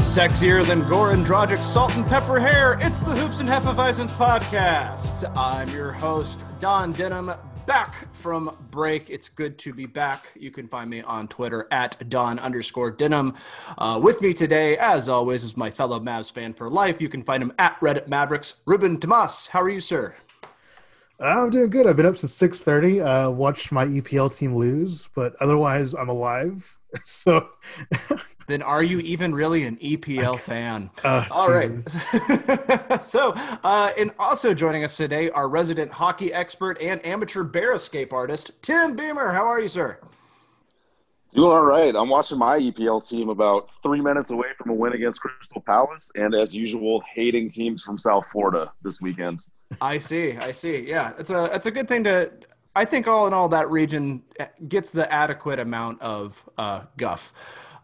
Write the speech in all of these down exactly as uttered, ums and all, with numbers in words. Sexier than Goran Dragic's salt and pepper hair, it's the Hoops and Hefeweizens podcast. I'm your host, Don Denham, back from break. It's good to be back. You can find me on Twitter at Don underscore Denham. Uh, with me today, as always, is my fellow Mavs fan for life. You can find him at Reddit Mavericks. Ruben Dimas, how are you, sir? I'm doing good. I've been up since six thirty, uh, watched my E P L team lose, but otherwise I'm alive. So then are you even really an E P L fan? Uh, All Jesus. right. so, uh, and also joining us today, our resident hockey expert and amateur bear escape artist, Tim Beamer. How are you, sir? Doing all right. I'm watching my E P L team about three minutes away from a win against Crystal Palace, and as usual, hating teams from South Florida this weekend. I see. I see. Yeah, it's a it's a good thing to. I think all in all, that region gets the adequate amount of uh, guff.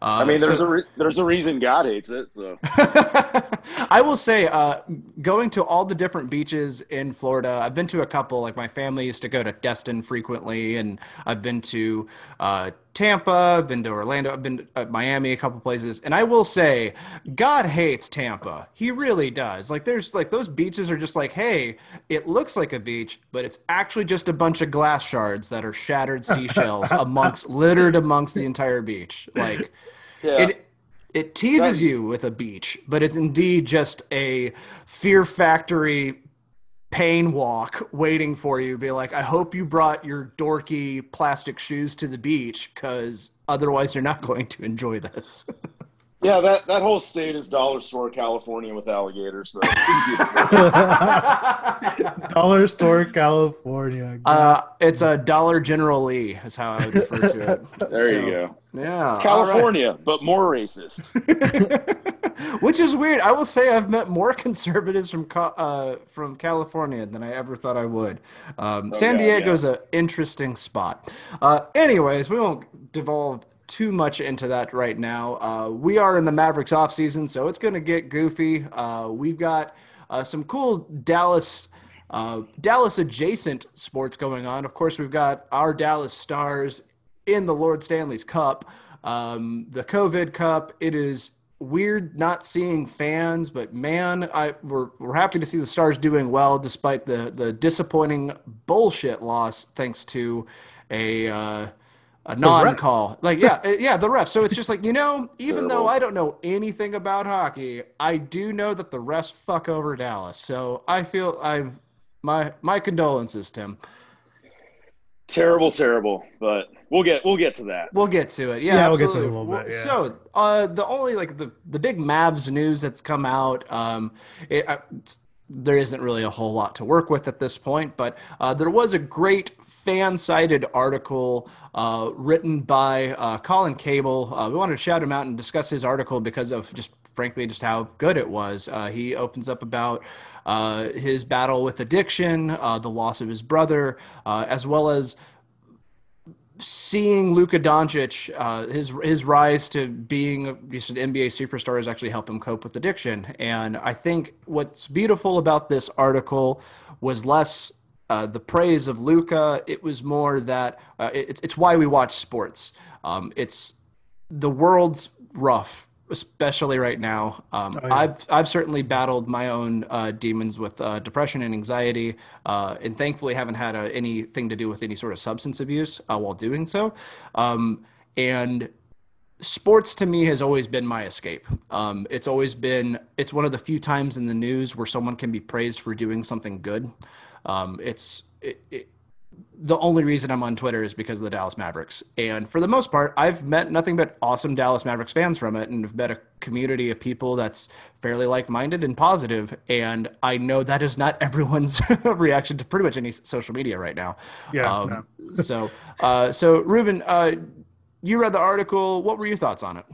Uh, I mean, there's so, a re- there's a reason God hates it. So I will say, uh, going to all the different beaches in Florida, I've been to a couple. Like my family used to go to Destin frequently, and I've been to uh, Tampa, I've been to Orlando, I've been to uh, Miami, a couple places. And I will say, God hates Tampa. He really does. Like there's like those beaches are just like, hey, it looks like a beach, but it's actually just a bunch of glass shards that are shattered seashells amongst littered amongst the entire beach. Like. Yeah. It it teases you with a beach, but it's indeed just a fear factory pain walk waiting for you. Be like, I hope you brought your dorky plastic shoes to the beach, because otherwise you're not going to enjoy this. Yeah, that, that whole state is dollar store California with alligators. So. Dollar store California. Uh, it's a Dollar General Lee is how I would refer to it. There so, you go. Yeah, it's California, right. But more racist. Which is weird. I will say I've met more conservatives from uh, from California than I ever thought I would. Um, oh, San yeah, Diego's yeah. an interesting spot. Uh, anyways, we won't devolve too much into that right now. Uh, we are in the Mavericks off season, so it's going to get goofy. Uh, we've got uh, some cool Dallas uh, Dallas adjacent sports going on. Of course, we've got our Dallas Stars in the Lord Stanley's Cup, um, the COVID Cup. It is weird not seeing fans, but man, I we're we're happy to see the Stars doing well despite the the disappointing bullshit loss thanks to a. Uh, A non-call. Like, yeah, yeah, the refs. So it's just like, you know, even though I don't know anything about hockey, I do know that the refs fuck over Dallas. So I feel I'm my my condolences, Tim. Terrible, terrible, but we'll get we'll get to that. We'll get to it. Yeah, yeah we'll get to it a little bit. Yeah. So uh, the only like the, the big Mavs news that's come out, um, it, I, there isn't really a whole lot to work with at this point, but uh, there was a great Fansided article uh, written by uh, Colin Cable. Uh, we wanted to shout him out and discuss his article because of just, frankly, just how good it was. Uh, he opens up about uh, his battle with addiction, uh, the loss of his brother, uh, as well as seeing Luka Doncic, uh, his his rise to being just an N B A superstar has actually helped him cope with addiction. And I think what's beautiful about this article was less – Uh, the praise of Luka. It was more that uh, it, it's why we watch sports. Um, it's the world's rough, especially right now. Um, oh, yeah. I've I've certainly battled my own uh, demons with uh, depression and anxiety, uh, and thankfully haven't had a, anything to do with any sort of substance abuse uh, while doing so. Um, and sports to me has always been my escape. Um, it's always been it's one of the few times in the news where someone can be praised for doing something good. Um, it's it, it, the only reason I'm on Twitter is because of the Dallas Mavericks. And for the most part, I've met nothing but awesome Dallas Mavericks fans from it, and have met a community of people that's fairly like-minded and positive. And I know that is not everyone's reaction to pretty much any social media right now. Yeah. Um, no. so, uh, so Ruben, uh, you read the article. What were your thoughts on it?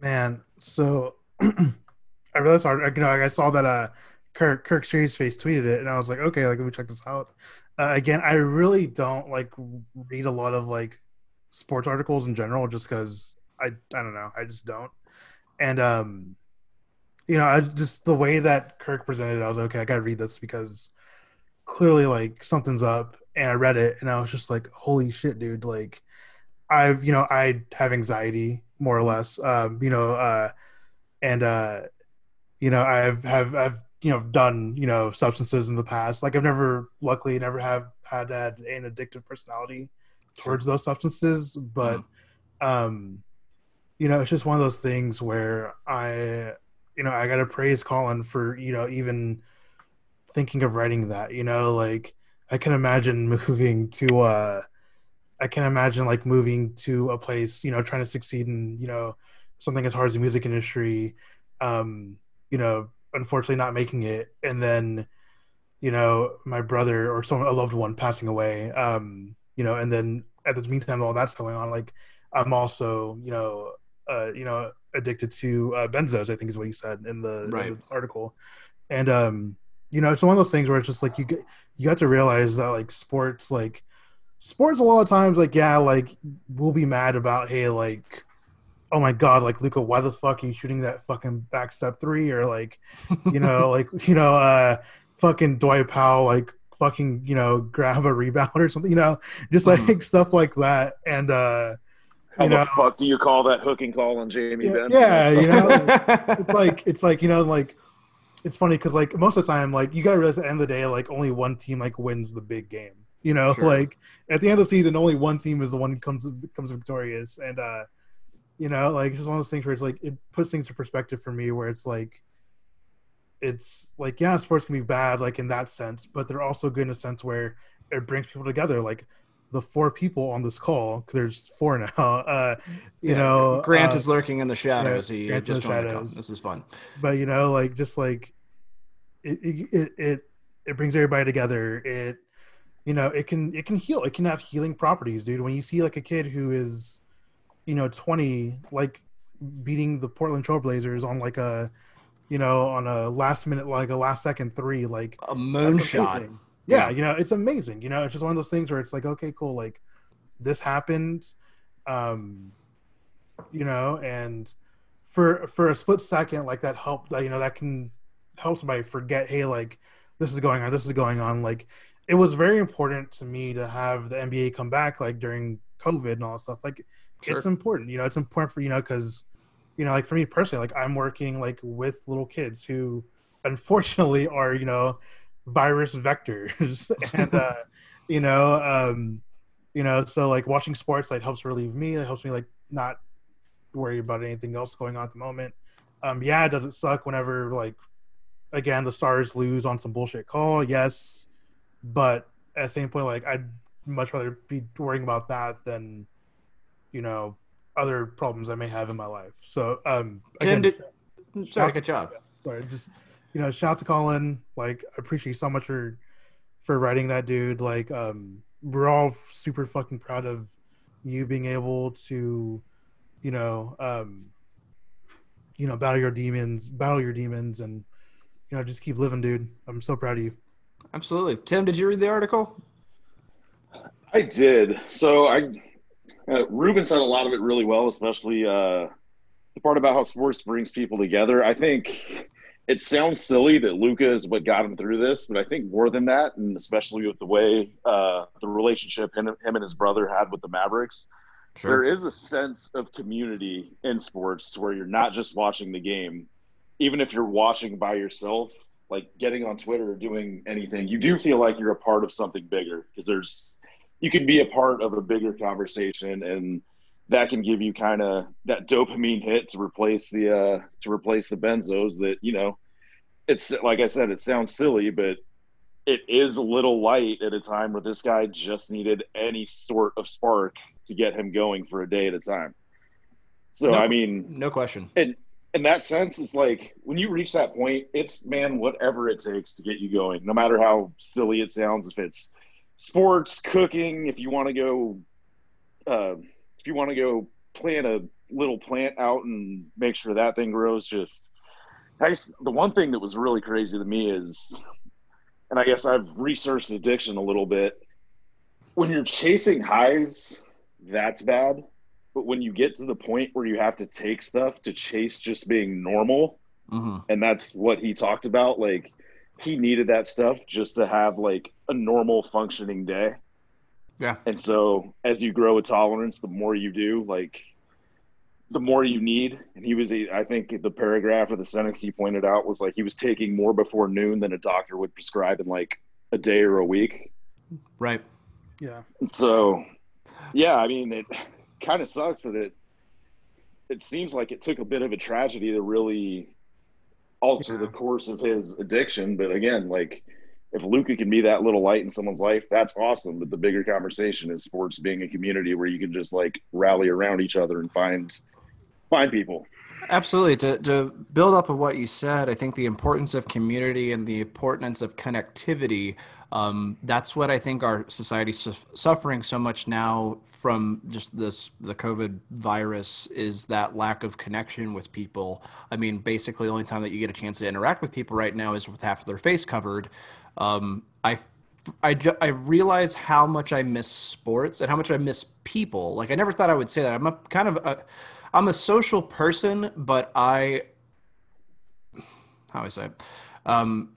Man, so I realized, you know, I saw that uh, Kirk, Kirk Seriesface tweeted it, and I was like, okay, like, let me check this out. Uh, again, I really don't like read a lot of like sports articles in general, just because I I don't know, I just don't. And um, you know, I just the way that Kirk presented it, I was like, okay, I gotta read this because clearly like something's up. And I read it, and I was just like, holy shit, dude! Like, I've you know I have anxiety more or less, um, you know, uh, and uh, you know I've have I've. you know, done, you know, substances in the past. Like I've never, luckily never have had, had an addictive personality towards those substances. But, mm. um, you know, it's just one of those things where I, you know, I got to praise Colin for, you know, even thinking of writing that, you know, like I can imagine moving to, uh, I can imagine like moving to a place, you know, trying to succeed in, you know, something as hard as the music industry, um, you know, unfortunately not making it, and then you know my brother or someone, a loved one passing away, um you know and then at this meantime all that's going on, like I'm also you know uh you know addicted to uh, benzos, I think is what you said in the, right. in the article. And um you know it's one of those things where it's just like you get you have to realize that like sports like sports a lot of times like yeah like we'll be mad about hey like oh my God, like Luka, why the fuck are you shooting that fucking backstep three? Or like, you know, like, you know, uh, fucking Dwight Powell, like fucking, you know, grab a rebound or something, you know, just like mm. stuff like that. And, uh, how the fuck do you call that hooking call on Jamie yeah, Benn? Yeah. You know, like, it's like, it's like, you know, like it's funny. Cause like most of the time, like you gotta realize at the end of the day, like only one team like wins the big game, you know, sure. like at the end of the season, only one team is the one who comes, comes victorious. And, uh, you know, like, it's just one of those things where it's, like, it puts things in perspective for me where it's, like, it's, like, yeah, sports can be bad, like, in that sense, but they're also good in a sense where it brings people together. Like, the four people on this call, because there's four now, uh, you yeah, know. Grant uh, is lurking in the shadows. Yeah, he Grant's just joined the call. This is fun. But, you know, like, just, like, it it, it it brings everybody together. It, you know, it can it can heal. It can have healing properties, dude. When you see, like, a kid who is... you know, twenty, like beating the Portland Trailblazers on like a, you know, on a last minute, like a last second three, like a moonshot. Yeah, yeah. You know, it's amazing. You know, it's just one of those things where it's like, okay, cool. Like this happened, um, you know, and for, for a split second, like that helped, you know, that can help somebody forget, hey, like this is going on, this is going on. Like it was very important to me to have the N B A come back, like during COVID and all that stuff. Like, Sure. It's important, you know, it's important for, you know, because, you know, like for me personally, like I'm working like with little kids who unfortunately are, you know, virus vectors and, uh, you know, um, you know, so like watching sports, like helps relieve me. It helps me like not worry about anything else going on at the moment. Um, yeah, does it suck whenever like, again, the Stars lose on some bullshit call? Yes. But at the same point, like I'd much rather be worrying about that than, you know, other problems I may have in my life. So, um, again, Tim, did, sorry, good job. Sorry, just, you know, shout out to Colin. Like, I appreciate you so much for, for writing that, dude. Like, um, we're all super fucking proud of you being able to, you know, um, you know, battle your demons, battle your demons and, you know, just keep living, dude. I'm so proud of you. Absolutely. Tim, did you read the article? I did. So I, Uh, Ruben said a lot of it really well, especially uh, the part about how sports brings people together. I think it sounds silly that Luka is what got him through this, but I think more than that, and especially with the way uh, the relationship him, him and his brother had with the Mavericks, sure. There is a sense of community in sports to where you're not just watching the game. Even if you're watching by yourself, like getting on Twitter or doing anything, you do feel like you're a part of something bigger because there's – you can be a part of a bigger conversation, and that can give you kind of that dopamine hit to replace the uh, to replace the benzos that, you know, it's like I said, it sounds silly, but it is a little light at a time where this guy just needed any sort of spark to get him going for a day at a time. So, no, I mean, no question. And in that sense, it's like when you reach that point, it's, man, whatever it takes to get you going, no matter how silly it sounds. If it's sports, cooking, if you want to go, uh, if you want to go plant a little plant out and make sure that thing grows, just I, the one thing that was really crazy to me is, and I guess I've researched addiction a little bit, when you're chasing highs, that's bad. But when you get to the point where you have to take stuff to chase just being normal, mm-hmm. and that's what he talked about, like he needed that stuff just to have like a normal functioning day. Yeah. And so as you grow a tolerance, the more you do, like the more you need. And he was, I think the paragraph or the sentence he pointed out was like, he was taking more before noon than a doctor would prescribe in like a day or a week. Right. Yeah. And so, yeah, I mean, it kind of sucks that it it seems like it took a bit of a tragedy to really alter yeah. the course of his addiction. But again, like if Luka can be that little light in someone's life, that's awesome. But the bigger conversation is sports being a community where you can just like rally around each other and find find people. Absolutely. To to build off of what you said, I think the importance of community and the importance of connectivity, um, that's what I think our society's su- suffering so much now from just this, the COVID virus, is that lack of connection with people. I mean, basically the only time that you get a chance to interact with people right now is with half of their face covered. Um, I I, I realize how much I miss sports and how much I miss people. Like I never thought I would say that. I'm a, kind of a, I'm a social person, but I, how do I say it? Um,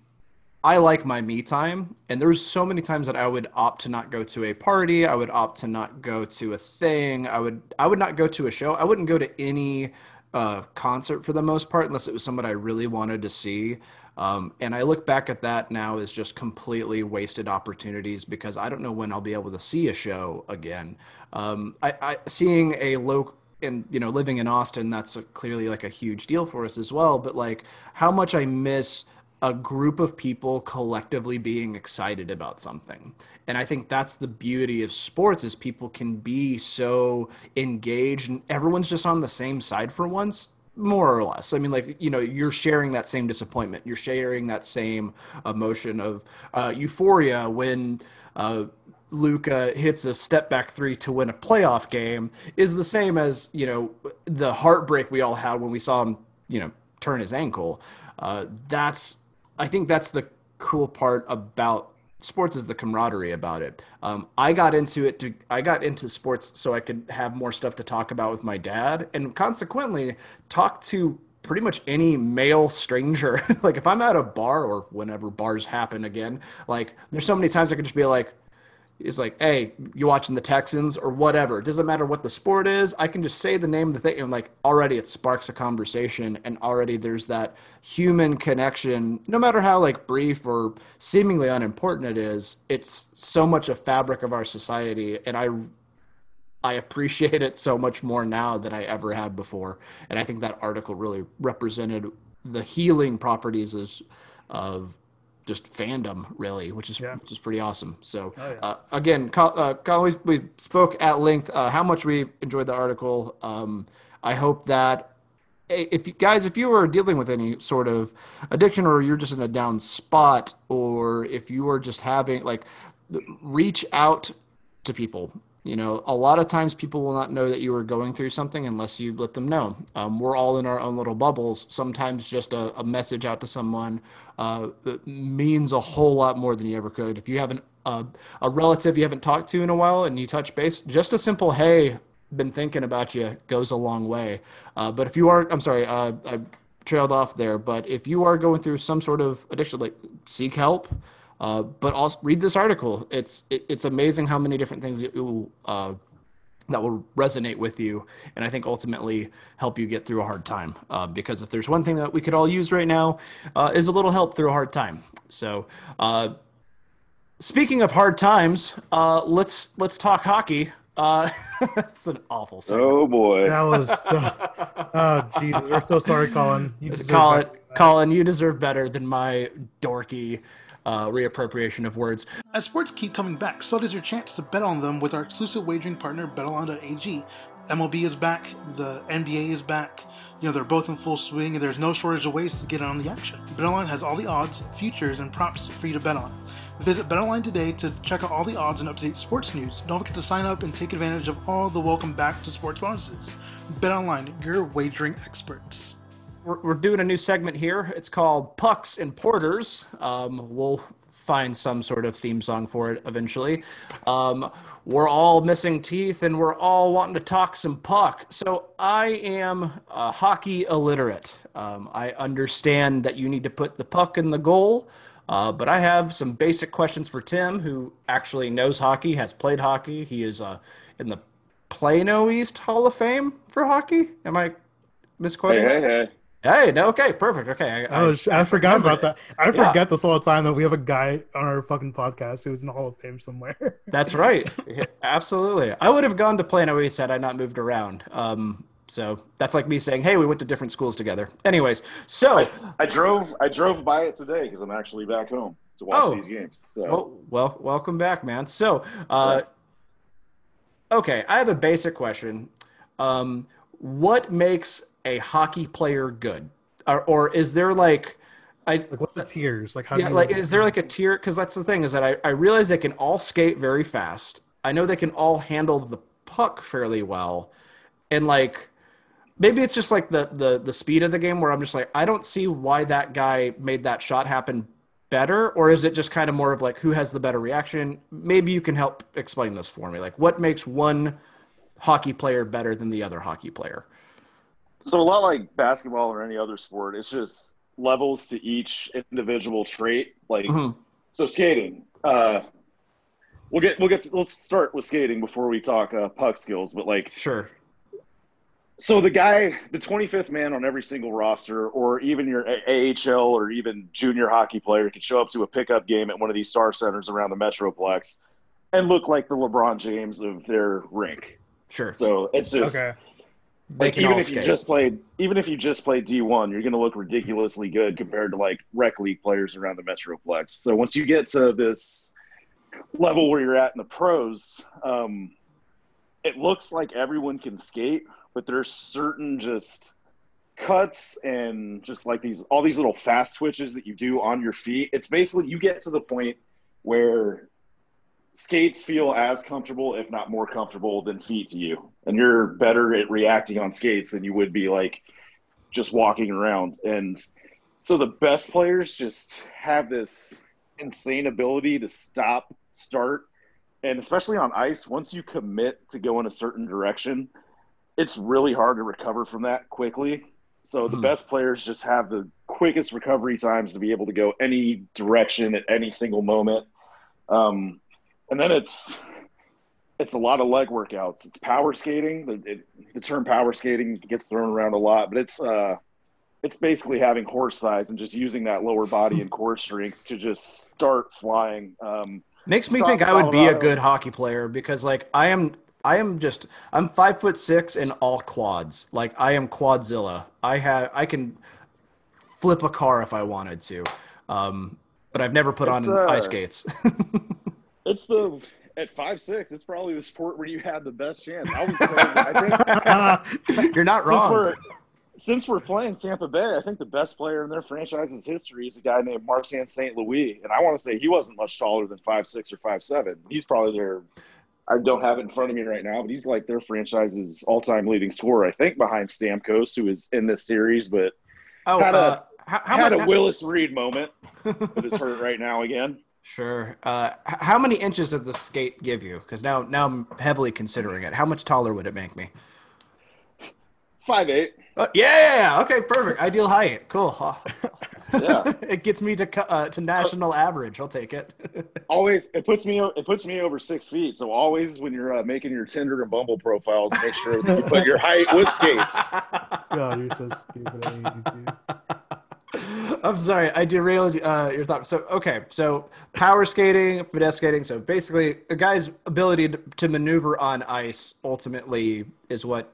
I like my me time. And there's so many times that I would opt to not go to a party. I would opt to not go to a thing. I would, I would not go to a show. I wouldn't go to any uh, concert for the most part, unless it was somebody I really wanted to see. Um, and I look back at that now as just completely wasted opportunities, because I don't know when I'll be able to see a show again. Um, I, I seeing a local, and, you know, living in Austin, that's a, clearly like a huge deal for us as well. But like how much I miss a group of people collectively being excited about something. And I think that's the beauty of sports, is people can be so engaged and everyone's just on the same side for once, more or less. I mean, like, you know, you're sharing that same disappointment. You're sharing that same emotion of uh, euphoria when uh, Luka hits a step back three to win a playoff game, is the same as, you know, the heartbreak we all had when we saw him, you know, turn his ankle. Uh, that's, I think that's the cool part about sports, is the camaraderie about it. Um, I got into it to, I got into sports so I could have more stuff to talk about with my dad, and consequently talk to pretty much any male stranger. Like if I'm at a bar, or whenever bars happen again, like there's so many times I could just be like, is like, hey, you watching the Texans or whatever? It doesn't matter what the sport is. I can just say the name of the thing, and like already it sparks a conversation, and already there's that human connection. No matter how like brief or seemingly unimportant it is, it's so much a fabric of our society, and I, I appreciate it so much more now than I ever had before. And I think that article really represented the healing properties of, of just fandom, really, which is yeah. which is pretty awesome. So oh, yeah. uh, again, Colin, uh, Col- we, we spoke at length uh, how much we enjoyed the article. Um, I hope that if you guys, if you are dealing with any sort of addiction, or you're just in a down spot, or if you are just having like, reach out to people. You know, a lot of times people will not know that you are going through something unless you let them know. Um, we're all in our own little bubbles. Sometimes just a, a message out to someone uh, means a whole lot more than you ever could. If you have an, uh, a relative you haven't talked to in a while and you touch base, just a simple, hey, been thinking about you, goes a long way. Uh, but if you are, I'm sorry, uh, I trailed off there, but if you are going through some sort of addiction, like seek help. Uh, but also read this article. It's it, it's amazing how many different things it will, uh, that will resonate with you, and I think ultimately help you get through a hard time. Uh, because if there's one thing that we could all use right now, uh, is a little help through a hard time. So, uh, speaking of hard times, uh, let's let's talk hockey. Uh, that's an awful segment. Oh boy, that was. Uh, oh Jesus, we're so sorry, Colin. You Colin, Colin, you deserve better than my dorky. uh, reappropriation of words. As sports keep coming back, so does your chance to bet on them with our exclusive wagering partner, bet online dot a g. M L B is back, the N B A is back, you know, they're both in full swing, and there's no shortage of ways to get on the action. BetOnline has all the odds, futures, and props for you to bet on. Visit BetOnline today to check out all the odds and up-to-date sports news. Don't forget to sign up and take advantage of all the welcome back to sports bonuses. BetOnline, your wagering experts. We're, we're doing a new segment here. It's called Pucks and Porters. Um, we'll find some sort of theme song for it eventually. Um, we're all missing teeth and we're all wanting to talk some puck. So I am a hockey illiterate. Um, I understand that you need to put the puck in the goal, uh, but I have some basic questions for Tim, who actually knows hockey, has played hockey. He is uh, in the Plano East Hall of Fame for hockey. Am I misquoting? Hey, hey, hey. Hey, no, okay, perfect. Okay. I, oh, I, I forgot about it. that. I yeah. forget this all the time that we have a guy on our fucking podcast who's in the Hall of Fame somewhere. That's right. Yeah, absolutely. I would have gone to Plano East had I not moved around. Um, so that's like me saying, hey, we went to different schools together. Anyways, so. I, I drove I drove by it today because I'm actually back home to watch oh, these games. So. Well, well, welcome back, man. So, uh, okay, I have a basic question. Um, what makes a hockey player good, or, or is there like, I like what's the tiers? Like how? Yeah, do you like is there like a tier? Because that's the thing is that I, I realize they can all skate very fast. I know they can all handle the puck fairly well, and like maybe it's just like the the the speed of the game where I'm just like I don't see why that guy made that shot happen better, or is it just kind of more of like who has the better reaction? Maybe you can help explain this for me. Like what makes one hockey player better than the other hockey player? So a lot like basketball or any other sport, it's just levels to each individual trait. Like, mm-hmm. so skating. Uh, we'll get we'll get to, let's start with skating before we talk uh, puck skills. But like, sure. So the guy, the twenty-fifth man on every single roster, or even your A H L or even junior hockey player, can show up to a pickup game at one of these star centers around the Metroplex and look like the LeBron James of their rink. Sure. So it's just. Okay. Like even if skate. you just played, even if you just played D one, you're going to look ridiculously good compared to like rec league players around the Metroplex. So once you get to this level where you're at in the pros, um, it looks like everyone can skate, but there's certain just cuts and just like these all these little fast twitches that you do on your feet. It's basically you get to the point where skates feel as comfortable, if not more comfortable, than feet to you. And you're better at reacting on skates than you would be, like, just walking around. And so the best players just have this insane ability to stop, start, and especially on ice, once you commit to go in a certain direction, it's really hard to recover from that quickly. So the hmm. best players just have the quickest recovery times to be able to go any direction at any single moment. Um And then it's it's a lot of leg workouts. It's power skating. The, it, the term power skating gets thrown around a lot, but it's uh, it's basically having horse thighs and just using that lower body and core strength to just start flying. Um, Makes me think I would be a good hockey player because, like, I am I am just I'm five foot six and all quads. Like, I am quadzilla. I have I can flip a car if I wanted to, um, but I've never put on uh, ice skates. It's the at five six It's probably the sport where you had the best chance. I would say. I think you're not wrong. Since we're, since we're playing Tampa Bay, I think the best player in their franchise's history is a guy named Marcin Saint Louis, and I want to say he wasn't much taller than five six or five seven He's probably their. I don't have it in front of me right now, but he's like their franchise's all-time leading scorer, I think, behind Stamkos, who is in this series, but oh, had uh, a how, how had much, a Willis Reed moment that is hurt right now again. Sure. Uh, how many inches does the skate give you? Because now, now I'm heavily considering it. How much taller would it make me? five eight Oh, yeah. Okay. Perfect. Ideal height. Cool. Yeah. It gets me to uh, to national so, average. I'll take it. Always. It puts me. It puts me over six feet. So always, when you're uh, making your Tinder and Bumble profiles, make sure that you put your height with skates. God, you're so stupid. I hate you. I'm sorry, I derailed uh, your thought. So, okay, so power skating, finesse skating. So basically, a guy's ability to, to maneuver on ice ultimately is what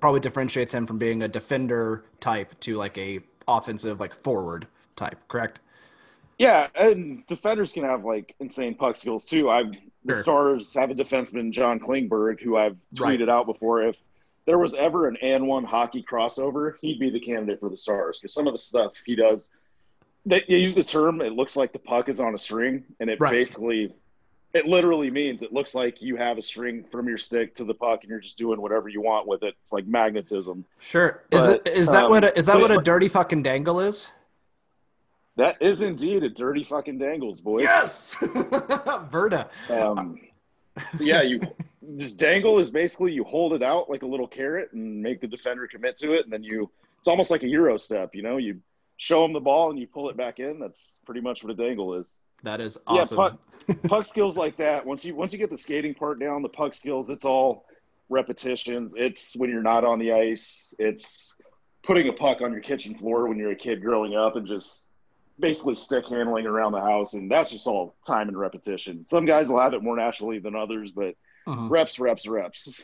probably differentiates him from being a defender type to like a offensive, like forward type, correct? Yeah, and defenders can have, like, insane puck skills, too. I've, the sure. Stars have a defenseman, John Klingberg, who I've tweeted right. out before. If there was ever an and-one hockey crossover, he'd be the candidate for the Stars, because some of the stuff he does – they use the term, it looks like the puck is on a string, and it right. basically – it literally means it looks like you have a string from your stick to the puck, and you're just doing whatever you want with it. It's like magnetism. Sure. But, is, it, is that, um, what, a, is that but, what a dirty fucking dangle is? That is indeed a dirty fucking dangles, boys. Yes! Verda. Um, so, yeah, you just dangle is basically you hold it out like a little carrot and make the defender commit to it. And then you – it's almost like a Euro step, you know? You show them the ball and you pull it back in. That's pretty much what a dangle is. That is awesome. Yeah, puck, puck skills like that. Once you once you get the skating part down, the puck skills, it's all repetitions. It's when you're not on the ice. It's putting a puck on your kitchen floor when you're a kid growing up and just – basically stick handling around the house, and that's just all time and repetition. Some guys will have it more naturally than others, but uh-huh. reps, reps, reps.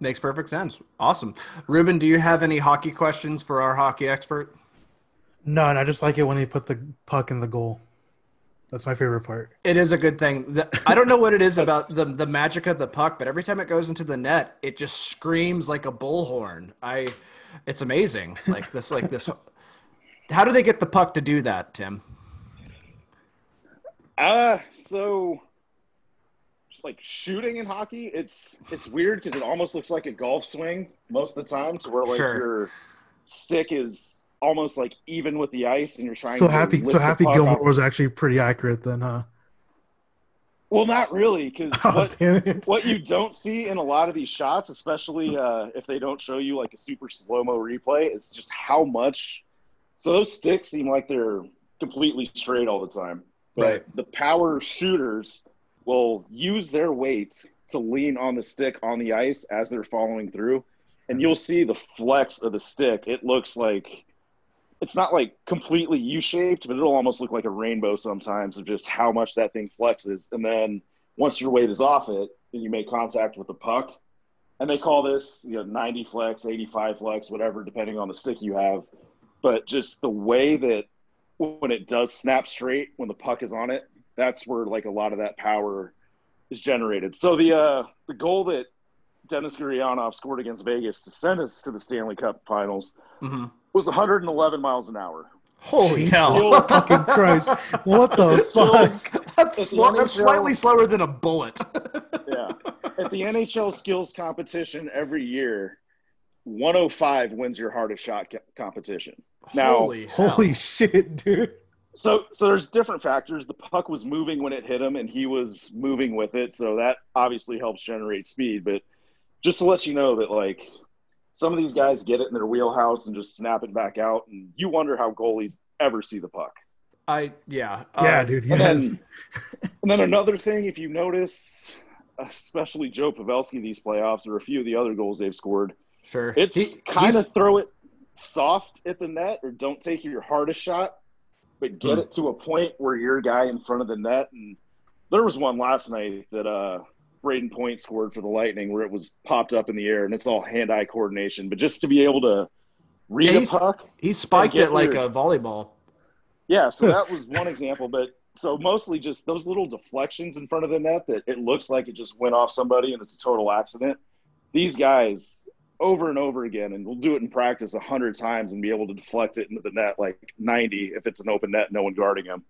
Makes perfect sense. Awesome. Ruben, do you have any hockey questions for our hockey expert? No, and I just like it when they put the puck in the goal. That's my favorite part. It is a good thing. The, I don't know what it is about the, the magic of the puck, but every time it goes into the net, it just screams like a bullhorn. I, it's amazing. Like this, like this – How do they get the puck to do that, Tim? Uh, so, like, shooting in hockey, it's it's weird because it almost looks like a golf swing most of the time, to where, like, sure. your stick is almost, like, even with the ice and you're trying so to happy, lift So Happy Gilmore was actually pretty accurate then, huh? Well, not really, because oh, what, what you don't see in a lot of these shots, especially uh, if they don't show you, like, a super slow-mo replay, is just how much – So those sticks seem like they're completely straight all the time. But right. the power shooters will use their weight to lean on the stick on the ice as they're following through. And you'll see the flex of the stick. It looks like – it's not like completely U-shaped, but it'll almost look like a rainbow sometimes of just how much that thing flexes. And then once your weight is off it, then you make contact with the puck. And they call this, you know, ninety flex, eighty-five flex, whatever, depending on the stick you have. But just the way that when it does snap straight, when the puck is on it, that's where, like, a lot of that power is generated. So the uh, the goal that Dennis Gurianov scored against Vegas to send us to the Stanley Cup Finals mm-hmm. was one hundred eleven miles an hour. Holy hell. Still, fucking Christ. What the fuck? That's, slow, N H L, that's slightly slower than a bullet. yeah. At the N H L skills competition every year, one oh five wins your hardest shot competition. Now, holy, holy shit, dude. So so there's different factors. The puck was moving when it hit him, and he was moving with it, so that obviously helps generate speed. But just to let you know that, like, some of these guys get it in their wheelhouse and just snap it back out, and you wonder how goalies ever see the puck. I Yeah. Yeah, uh, dude. Yes. And then, and then another thing, if you notice, especially Joe Pavelski these playoffs or a few of the other goals they've scored, Sure. It's he, kind of throw it soft at the net or don't take your hardest shot, but get mm. it to a point where you're a guy in front of the net. And there was one last night that uh, Braden Point scored for the Lightning where it was popped up in the air, and it's all hand-eye coordination. But just to be able to read yeah, a puck. He spiked it like your, a volleyball. Yeah, so that was one example. But so mostly just those little deflections in front of the net that it looks like it just went off somebody and it's a total accident. These guys – over and over again, and we'll do it in practice a hundred times and be able to deflect it into the net like ninety if it's an open net, no one guarding them.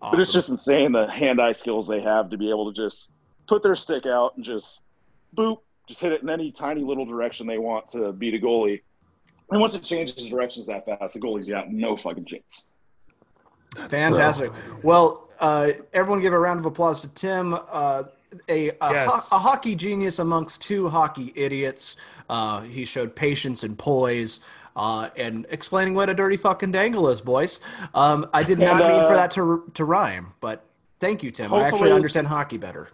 Awesome. But it's just insane the hand-eye skills they have to be able to just put their stick out and just boop, just hit it in any tiny little direction they want to beat a goalie. And once it changes directions that fast, the goalie's got no fucking chance. Fantastic. So. Well, uh, everyone give a round of applause to Tim. Uh, A a, yes. ho- a hockey genius amongst two hockey idiots. Uh, he showed patience and poise, uh, and explaining what a dirty fucking dangle is, boys. Um, I did not and, uh, mean for that to to rhyme, but thank you, Tim. I actually understand hockey better.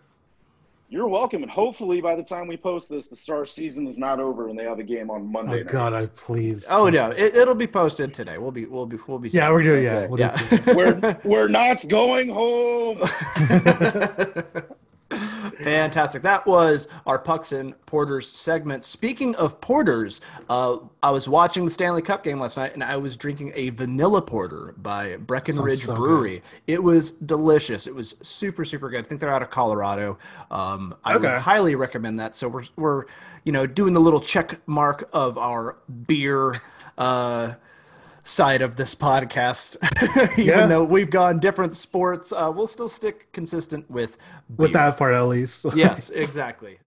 You're welcome, and hopefully by the time we post this, the Stars season is not over and they have a game on Monday. Oh night. God, I please. Oh no, it, it'll be posted today. We'll be we'll be we'll be. Yeah, we're doing. Yeah, we'll yeah. Do we're we're not going home. Fantastic. That was our Pucks and Porters segment. Speaking of porters, uh, I was watching the Stanley Cup game last night, and I was drinking a vanilla porter by Breckenridge so Brewery. Good. It was delicious. It was super, super good. I think they're out of Colorado. Um, I okay. would highly recommend that. So we're, we're, you know, doing the little check mark of our beer uh side of this podcast, even yeah. though we've gone different sports, uh, we'll still stick consistent with beer. With that part, at least. Yes, exactly.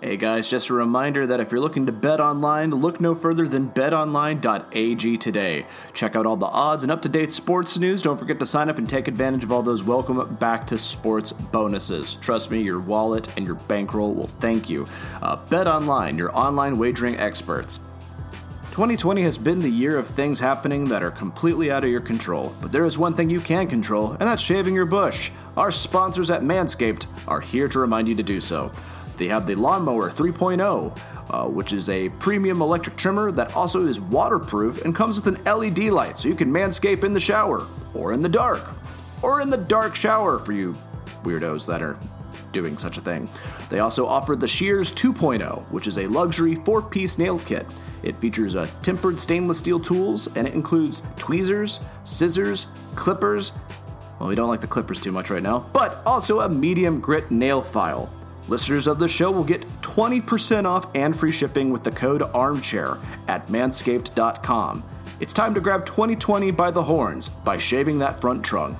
Hey guys, just a reminder that if you're looking to bet online, look no further than bet online dot a g today. Check out all the odds and up-to-date sports news. Don't forget to sign up and take advantage of all those welcome back to sports bonuses. Trust me, your wallet and your bankroll will thank you. Uh, BetOnline, your online wagering experts. twenty twenty has been the year of things happening that are completely out of your control, but there is one thing you can control, and that's shaving your bush. Our sponsors at Manscaped are here to remind you to do so. They have the Lawnmower three point oh, uh, which is a premium electric trimmer that also is waterproof and comes with an L E D light, so you can manscape in the shower, or in the dark, or in the dark shower for you weirdos that are doing such a thing. They also offered the Shears two point oh, which is a luxury four-piece nail kit. It features a tempered stainless steel tools, and it includes tweezers, scissors, clippers. Well, we don't like the clippers too much right now, but also a medium grit nail file. Listeners of the show will get twenty percent off and free shipping with the code ARMCHAIR at manscaped dot com. It's time to grab twenty twenty by the horns by shaving that front trunk.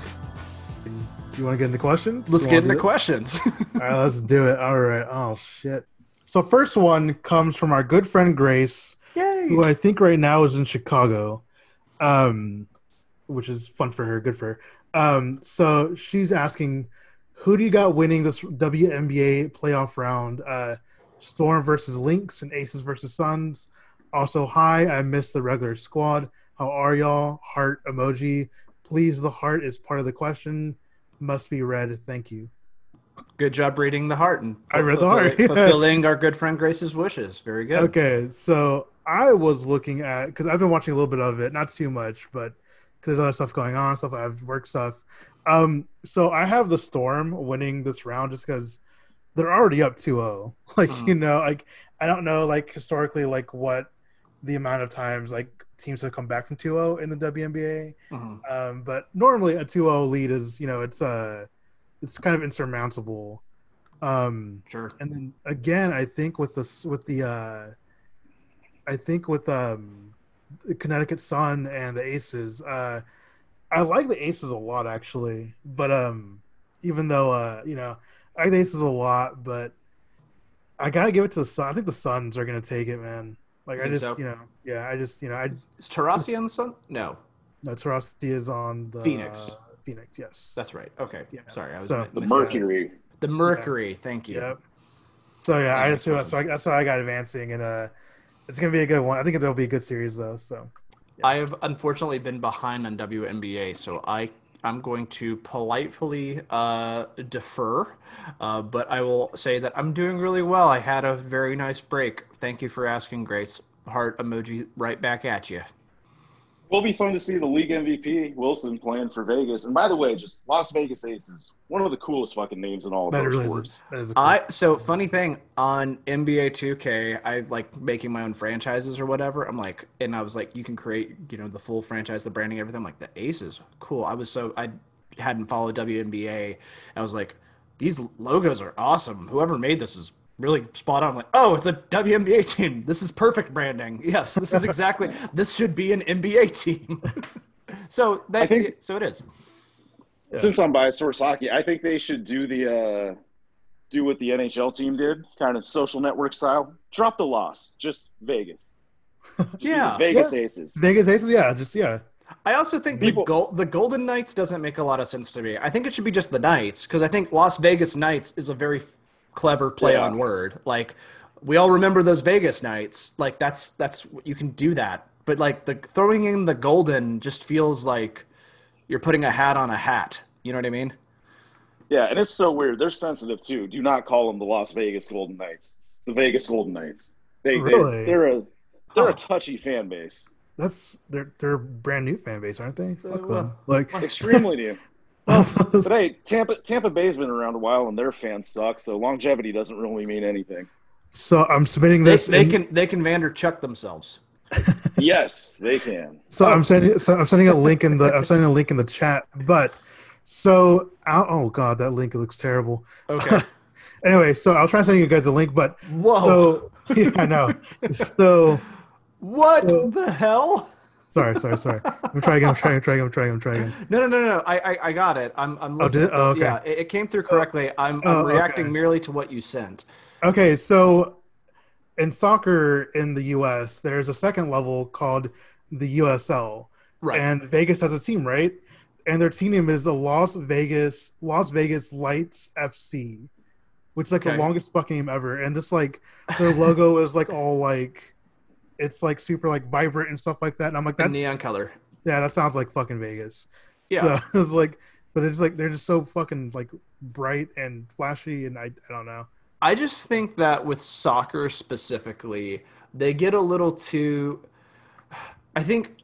You want to get into questions? Let's get into questions. All right, let's do it. All right. Oh, shit. So first one comes from our good friend Grace, Yay. who I think right now is in Chicago, um, which is fun for her. Good for her. Um, so she's asking, who do you got winning this W N B A playoff round? Uh, Storm versus Lynx and Aces versus Suns. Also, hi, I missed the regular squad. How are y'all? Heart emoji. Please, the heart is part of the question. Must be read. Thank you. Good job reading the heart and I read the heart. Fulfilling our good friend Grace's wishes. Very good. Okay, so I was looking at, because I've been watching a little bit of it, not too much, but because there's other stuff going on, stuff I have work stuff. Um, so I have the Storm winning this round just because they're already up two oh. Like mm. you know, like I don't know, like historically, like what the amount of times like teams have come back from two oh in the W N B A. Mm-hmm. Um, but normally a two oh lead is, you know, it's uh, it's kind of insurmountable. Um, sure. And then again, I think with the, with the uh, I think with um, the Connecticut Sun and the Aces, uh, I like the Aces a lot actually. But um, even though, uh, you know, I like the Aces a lot, but I got to give it to the Sun. I think the Suns are going to take it, man. Like, I, I just, so. you know, yeah, I just, you know, I. Is Taurasi on the Sun? No. No, Taurasi is on the. Phoenix. Uh, Phoenix, yes. That's right. Okay. Yeah. Sorry. I was so, the Mercury. That. The Mercury. Yeah. Thank you. Yep. So, yeah, I assume that's why I, that's why I got advancing. And uh, it's going to be a good one. I think it'll be a good series, though. So. Yeah. I have unfortunately been behind on W N B A, so I. I'm going to politely uh, defer, uh, but I will say that I'm doing really well. I had a very nice break. Thank you for asking, Grace. Heart emoji right back at you. It'll be fun to see the league M V P, Wilson, playing for Vegas. And by the way, just Las Vegas Aces, one of the coolest fucking names in all of those really sports. Is, is cool I, so funny thing, on N B A two K, I like making my own franchises or whatever. I'm like, and I was like, you can create, you know, the full franchise, the branding, everything. I'm like, the Aces, cool. I was so, I hadn't followed W N B A. And I was like, these logos are awesome. Whoever made this is really spot on. Like, oh, it's a W N B A team. This is perfect branding. Yes, this is exactly. This should be an N B A team. so that think, so it is. Since yeah. I'm biased towards hockey, I think they should do the uh, do what the N H L team did, kind of social network style. Drop the loss, just Vegas. Just yeah, Vegas yeah. Aces. Vegas Aces. Yeah, just yeah. I also think People, the, Go- the Golden Knights doesn't make a lot of sense to me. I think it should be just the Knights because I think Las Vegas Knights is a very clever play yeah. on word. Like we all remember those Vegas nights. Like that's that's you can do that. But like the throwing in the golden just feels like you're putting a hat on a hat. You know what I mean? Yeah, and it's so weird. They're sensitive too. Do not call them the Las Vegas Golden Knights. It's the Vegas Golden Knights. They, really? they they're a they're huh. a touchy fan base. That's they're they're a brand new fan base, aren't they? Fuck uh, them. Like extremely new. Well, today, Tampa Tampa Bay's been around a while, and their fans suck, so longevity doesn't really mean anything. So I'm submitting this. They, they can they can Vander Chuck themselves. Yes, they can. So I'm sending so I'm sending a link in the I'm sending a link in the chat. But so I'll, oh god, that link looks terrible. Okay. Anyway, so I'll try to send you guys a link. But whoa, so, yeah, I know. So what so, the hell? Sorry, sorry, sorry. I'm trying again. I'm trying. I'm trying. I'm trying. I'm trying. No, no, no, no. I, I, I got it. I'm, I'm. Looking, oh, did it? Oh, okay. Yeah, it, it came through correctly. I'm, oh, I'm reacting okay. merely to what you sent. Okay, so in soccer in the U S, there's a second level called the U S L, right? And Vegas has a team, right? And their team name is the Las Vegas Las Vegas Lights F C, which is like okay. the longest fucking name ever. And just like their logo is like all like. It's like super like vibrant and stuff like that, and I'm like, that's neon color. Yeah, that sounds like fucking Vegas. Yeah, so I was like, but they're just like they're just so fucking like bright and flashy, and I I don't know. I just think that with soccer specifically, they get a little too. I think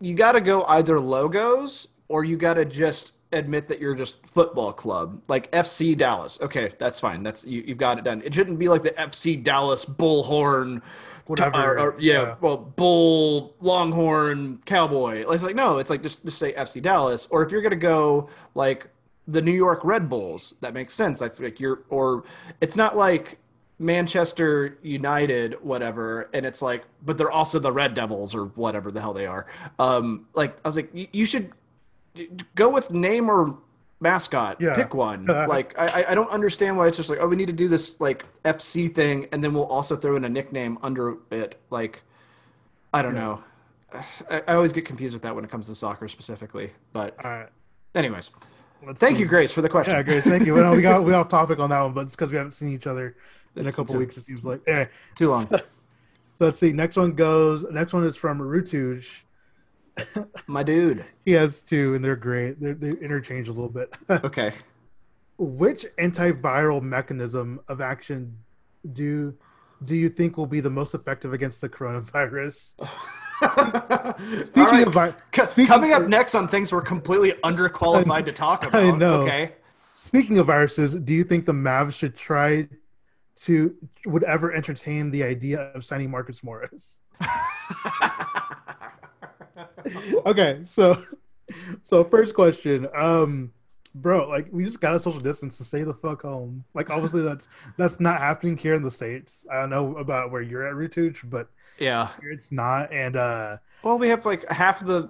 you got to go either logos or you got to just admit that you're just football club like F C Dallas. Okay, that's fine. That's you. You've got it done. It shouldn't be like the F C Dallas Bullhorn. Whatever. Or, or, yeah, yeah, well, Bull, Longhorn, Cowboy. It's like, no, it's like just, just say F C Dallas. Or if you're going to go, like, the New York Red Bulls, that makes sense. That's like you're, or it's not like Manchester United, whatever, and it's like, but they're also the Red Devils or whatever the hell they are. Um, like, I was like, you, you should go with name or mascot, yeah. pick one. Like, I, I don't understand why it's just like, oh, we need to do this like F C thing, and then we'll also throw in a nickname under it. Like, I don't yeah. know. I, I always get confused with that when it comes to soccer specifically. But, all right. anyways, Let's thank see. you, Grace, for the question. Yeah, Grace, thank you. We, know, we got we off topic on that one, but it's because we haven't seen each other in it's a couple weeks. It seems like anyway. too long. So, so let's see. Next one goes. Next one is from Rutuj. My dude. He has two, and they're great. They're, they interchange a little bit. Okay. Which antiviral mechanism of action do do you think will be the most effective against the coronavirus? All right. Of vi- C- coming of- up next on things we're completely underqualified to talk about. I know. Okay. Speaking of viruses, do you think the Mavs should try to would ever entertain the idea of signing Marcus Morris? Okay, so so first question, um bro, like we just gotta social distance to stay the fuck home. Like obviously that's that's not happening here in the States. I don't know about where you're at, Rutuj, but yeah, it's not. And uh well, we have like half of the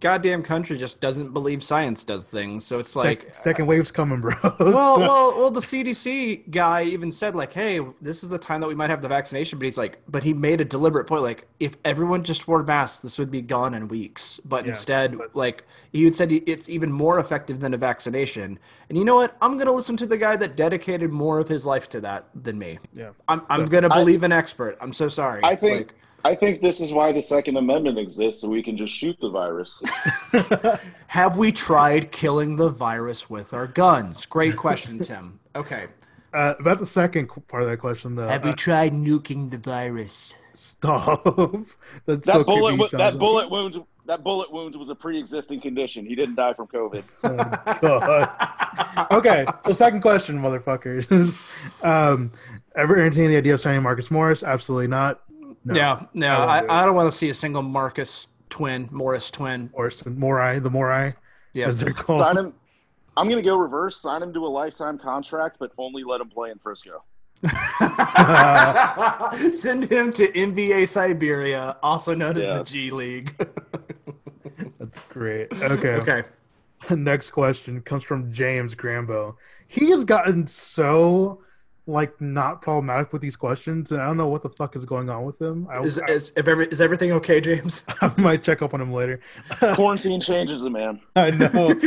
goddamn country just doesn't believe science does things, so it's sec- like second wave's coming, bro. Well, so. well, well, the C D C guy even said like, "Hey, this is the time that we might have the vaccination," but he's like, but he made a deliberate point like, if everyone just wore masks, this would be gone in weeks. But yeah, instead, but- like he said, it's even more effective than a vaccination. And you know what? I'm gonna listen to the guy that dedicated more of his life to that than me. Yeah, I'm so, I'm gonna believe I, an expert. I'm so sorry. I think. Like, I think this is why the Second Amendment exists, so we can just shoot the virus. Have we tried killing the virus with our guns? Great question, Tim. Okay. Uh, about the second part of that question, though. Have uh, we tried nuking the virus? Stop. That's that so bullet, creepy, w- that bullet wound, that bullet wound was a pre-existing condition. He didn't die from COVID. Oh, okay. So, second question, motherfuckers. um, ever entertain the idea of signing Marcus Morris? Absolutely not. No, yeah, no, I, I, I don't want to see a single Marcus twin, Morris twin. Or Mori, the Mori, yeah. as they're called. Sign him, I'm going to go reverse, sign him to a lifetime contract, but only let him play in Frisco. uh, Send him to N B A Siberia, also known as yes. the G League. That's great. Okay. Okay. Next question comes from James Grambo. He has gotten so... like not problematic with these questions, and I don't know what the fuck is going on with them. I, is, I, is, if every, is everything okay, James? I might check up on him later. Quarantine changes the man. I know.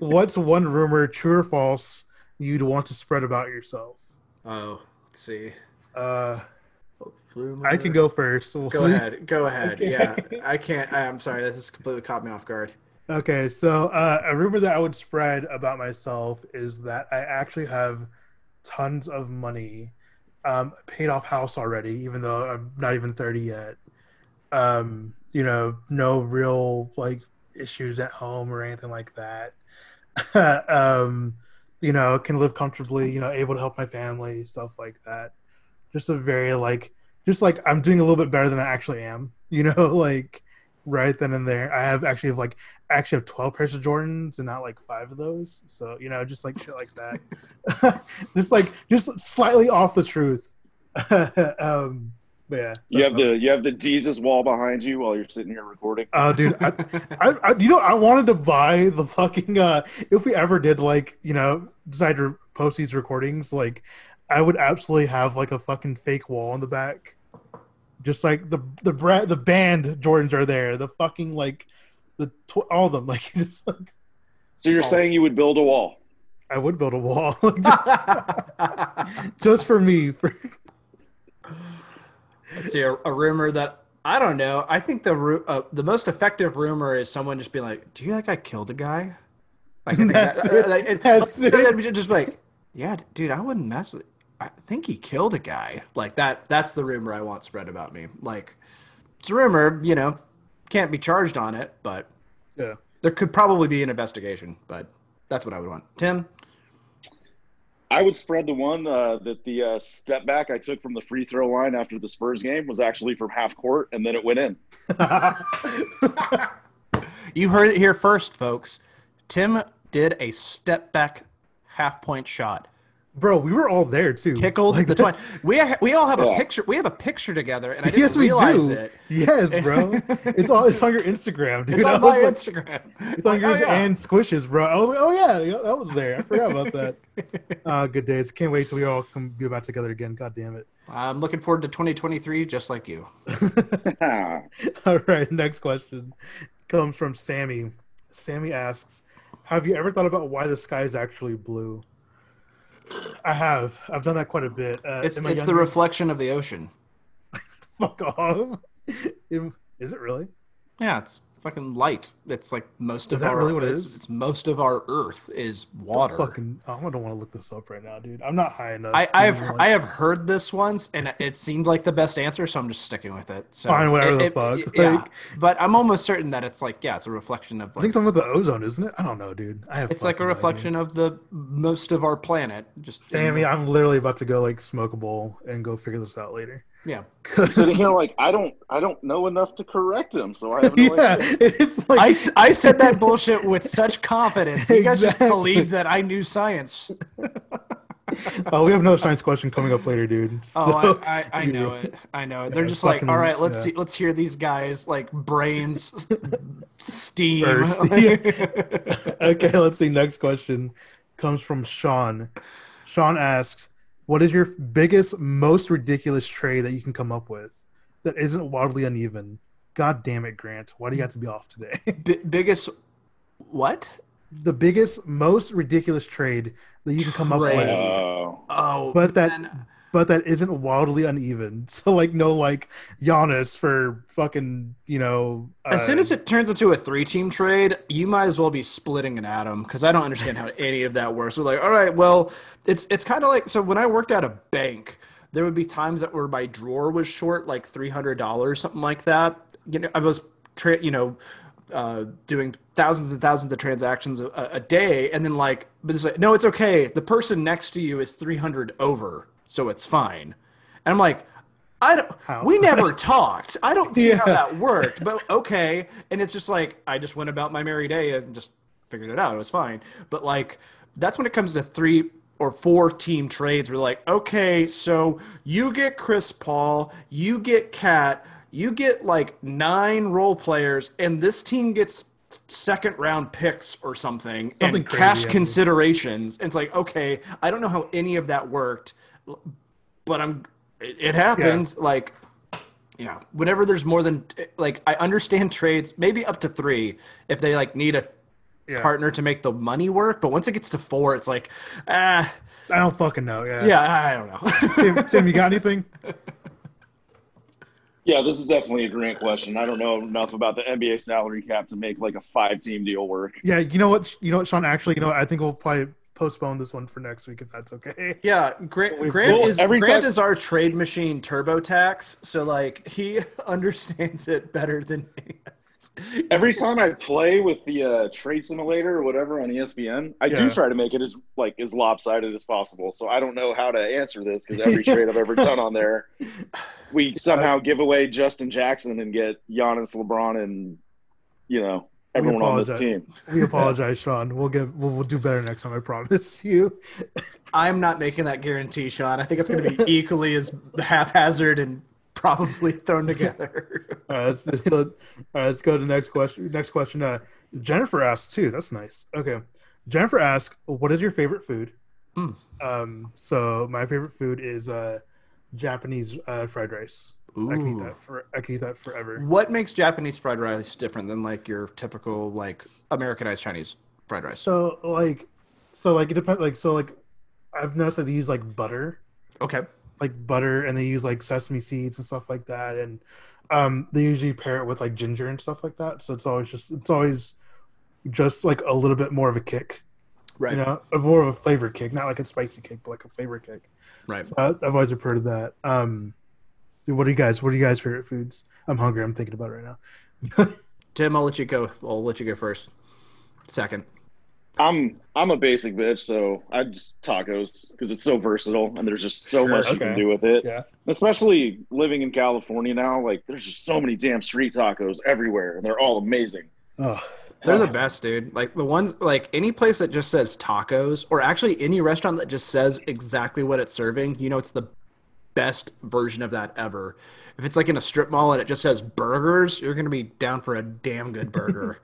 What's one rumor, true or false, you'd want to spread about yourself? Oh, let's see. Uh, rumor. I can go first. Go ahead. Go ahead. Okay. Yeah, I can't. I, I'm sorry. This is completely caught me off guard. Okay, so uh, a rumor that I would spread about myself is that I actually have tons of money, um, paid off house already, even though I'm not even thirty yet. Um, you know, no real like issues at home or anything like that. um, you know, can live comfortably, you know, able to help my family, stuff like that. Just a very like, just like I'm doing a little bit better than I actually am, you know, like right then and there. I have actually have like actually have twelve pairs of Jordans and not like five of those. So, you know, just like shit like that. just like just slightly off the truth. um, but yeah. You have the, you have the Jesus wall behind you while you're sitting here recording. Oh, uh, dude. I, I, I, you know, I wanted to buy the fucking, uh, if we ever did like, you know, decide to post these recordings, like, I would absolutely have like a fucking fake wall in the back, just like the the brand, the band Jordans are there. The fucking like the tw- all of them like just like. So you're saying them. You would build a wall? I would build a wall just, just for me. For... Let's see a, a rumor that I don't know. I think the ru- uh, the most effective rumor is someone just being like, "Do you think I killed a guy?" Like, that's that, it. Like, it, that's like it. Just like, yeah, dude, I wouldn't mess with. I think he killed a guy. Like that that's the rumor I want spread about me. Like it's a rumor, you know, can't be charged on it, but yeah. There could probably be an investigation, but that's what I would want. Tim? I would spread the one uh, that the uh, step back I took from the free throw line after the Spurs game was actually from half court and then it went in. You heard it here first, folks. Tim did a step back half point shot. Bro, we were all there too. Tickled like the twine. We ha- we all have yeah. a picture. We have a picture together, and I didn't yes, realize we do. it. Yes, bro. It's all. It's on your Instagram, dude. It's on my like, Instagram. It's on like, yours oh, yeah. and Squish's, bro. I was like, oh yeah, yeah, that was there. I forgot about that. Uh, good days. Can't wait till we all can be back together again. God damn it. I'm looking forward to twenty twenty-three, just like you. All right. Next question comes from Sammy. Sammy asks, "Have you ever thought about why the sky is actually blue?" I have. I've done that quite a bit. Uh, it's it's the reflection of the ocean. Fuck off. It, is it really? Yeah, it's fucking light. It's like most of our. Is that really what it is? It's most of our Earth is water. Don't fucking, I don't want to look this up right now, dude. I'm not high enough. I, I've like, I have heard this once, and it seemed like the best answer, so I'm just sticking with it. So fine, whatever it, the fuck. It, yeah, like, but I'm almost certain that it's like yeah, it's a reflection of. Like, I think something with the ozone, isn't it? I don't know, dude. I have. It's like a reflection idea. of the most of our planet. Just Sammy, in, I'm literally about to go like smoke a bowl and go figure this out later. Yeah, sitting here like I don't, I don't know enough to correct him, so I have no yeah, idea. It's like I, I said that bullshit with such confidence. You guys exactly. just believed that I knew science. Oh, we have another science question coming up later, dude. So, oh, I, I, I know it. I know it. Yeah, They're just fucking, like, all right, let's yeah. see, let's hear these guys like brains steam. Okay, let's see. Next question comes from Sean. Sean asks, what is your biggest, most ridiculous trade that you can come up with that isn't wildly uneven? God damn it, Grant. Why do you have to be off today? B- biggest what? The biggest, most ridiculous trade that you can come trade. up with. Oh, but that man. but that isn't wildly uneven. So, like, no, like, Giannis for fucking, you know. As uh, soon as it turns into a three-team trade, you might as well be splitting an atom because I don't understand how any of that works. We're like, all right, well, it's it's kind of like – so when I worked at a bank, there would be times that where my drawer was short, like three hundred dollars, something like that. You know, I was, tra- you know, uh, doing thousands and thousands of transactions a, a day and then, like, but it's like, no, it's okay. The person next to you is three hundred over. So it's fine. And I'm like, I don't, how? we never talked. I don't see yeah. how that worked, but okay. And it's just like, I just went about my merry day and just figured it out. It was fine. But like, that's when it comes to three or four team trades. We're like, okay, so you get Chris Paul, you get Kat, you get like nine role players and this team gets second round picks or something, something and crazy, cash yeah. considerations. And it's like, okay, I don't know how any of that worked. But I'm, it happens yeah. like, you know, whenever there's more than like, I understand trades, maybe up to three if they like need a yeah. partner to make the money work. But once it gets to four, it's like, ah, I don't fucking know. Yeah. Yeah. I don't know. Tim, Tim, you got anything? Yeah, this is definitely a Grant question. I don't know enough about the N B A salary cap to make like a five team deal work. Yeah. You know what, you know what, Sean, actually, you know, I think we'll probably postpone this one for next week if that's okay. Yeah, Grant, Grant well, is Grant time... is our trade machine TurboTax, so like he understands it better than me. Every time I play with the uh, trade simulator or whatever on E S P N, I yeah. do try to make it as like as lopsided as possible. So I don't know how to answer this because every trade I've ever done on there, we somehow give away Justin Jackson and get Giannis, LeBron, and you know everyone on this team. We apologize, Sean. We'll get we'll, we'll do better next time. I promise you. I'm not making that guarantee, Sean. I think it's going to be equally as haphazard and probably thrown together. All right, let's, let's, all right, let's go to the next question. Next question. Uh, Jennifer asks, too. That's nice. Okay. Jennifer asks, what is your favorite food? Mm. Um, so my favorite food is uh, Japanese uh, fried rice. Ooh. I can eat that for, I can eat that forever. What makes Japanese fried rice different than, like, your typical, like, Americanized Chinese fried rice? So, like, so, like, it depends. Like, so, like, I've noticed that they use, like, butter. Okay. Like butter, and they use like sesame seeds and stuff like that, and um, they usually pair it with like ginger and stuff like that. So it's always just it's always just like a little bit more of a kick, right? You know, more of a flavor kick, not like a spicy kick, but like a flavor kick, right? So I, I've always referred to that. Um, what are you guys? What are you guys' favorite foods? I'm hungry. I'm thinking about it right now. Tim, I'll let you go. I'll let you go first. Second. I'm I'm a basic bitch, so I just tacos because it's so versatile and there's just so sure, much okay. you can do with it. Yeah. Especially living in California now, like there's just so many damn street tacos everywhere, and they're all amazing. Oh, they're uh, the best, dude. Like the ones like any place that just says tacos, or actually any restaurant that just says exactly what it's serving, you know, it's the best version of that ever. If it's like in a strip mall and it just says burgers, you're gonna be down for a damn good burger.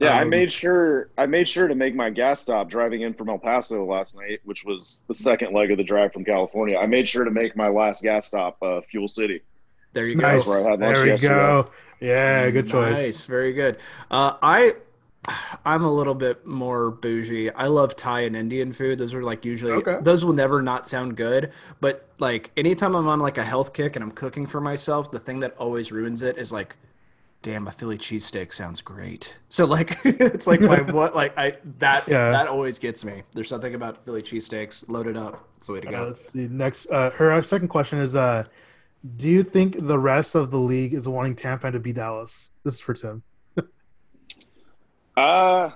Yeah, um, I made sure I made sure to make my gas stop driving in from El Paso last night, which was the second leg of the drive from California. I made sure to make my last gas stop, uh, Fuel City. There you go. Nice. Where I had lunch there we yesterday. Go. Yeah, good choice. Nice, very good. Uh, I I'm a little bit more bougie. I love Thai and Indian food. Those are like usually okay. those will never not sound good. But like anytime I'm on like a health kick and I'm cooking for myself, the thing that always ruins it is like, damn, a Philly cheesesteak sounds great. So like, it's like my what like I that yeah. that always gets me. There's something about Philly cheesesteaks loaded up. It's the way to go. Uh, let's see. Next, uh, her second question is: uh, do you think the rest of the league is wanting Tampa to beat Dallas? This is for Tim. uh,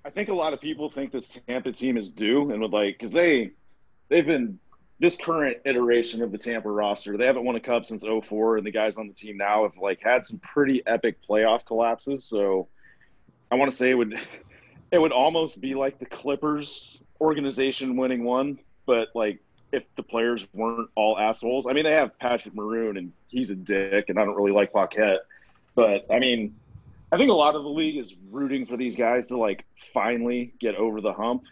I think a lot of people think this Tampa team is due and would like because they they've been. This current iteration of the Tampa roster, they haven't won a cup since oh four, and the guys on the team now have like had some pretty epic playoff collapses. So I want to say it would it would almost be like the Clippers organization winning one, but like if the players weren't all assholes. I mean, they have Patrick Maroon, and he's a dick, and I don't really like Paquette. But, I mean, I think a lot of the league is rooting for these guys to like finally get over the hump.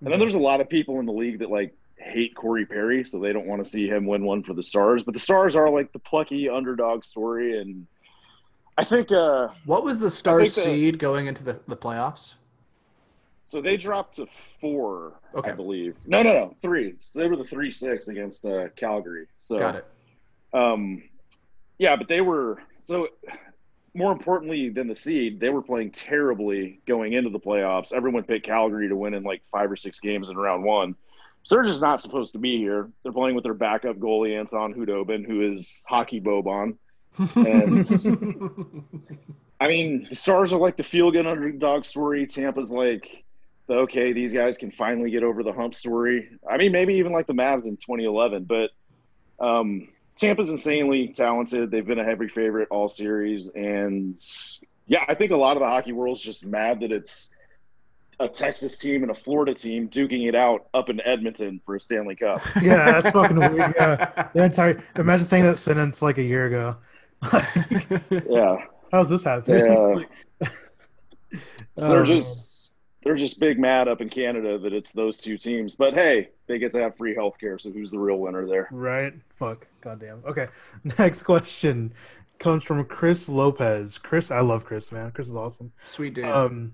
And then there's a lot of people in the league that like hate Corey Perry, so they don't want to see him win one for the Stars, but the Stars are like the plucky underdog story. And I think uh what was the Stars seed the, going into the, the playoffs? So they dropped to four, okay. I believe. No, no, no, three. So they were the three six against uh Calgary. So got it. Um yeah, but they were so more importantly than the seed, they were playing terribly going into the playoffs. Everyone picked Calgary to win in like five or six games in round one. So they're just not supposed to be here. They're playing with their backup goalie, Anton Hudobin, who is hockey Boban. And I mean, the Stars are like the feel-good underdog story. Tampa's like, the, okay, these guys can finally get over the hump story. I mean, maybe even like the Mavs in twenty eleven. But um, Tampa's insanely talented. They've been a heavy favorite all series. And, yeah, I think a lot of the hockey world's just mad that it's – a Texas team and a Florida team duking it out up in Edmonton for a Stanley Cup. Yeah, that's fucking weird. Yeah, the entire imagine saying that sentence like a year ago. Yeah, how's this happening? Yeah. So they're just they're just big mad up in Canada that it's those two teams. But hey, they get to have free healthcare, so who's the real winner there? Right? Fuck. Goddamn. Okay. Next question comes from Chris Lopez. Chris, I love Chris, man. Chris is awesome. Sweet dude. Um,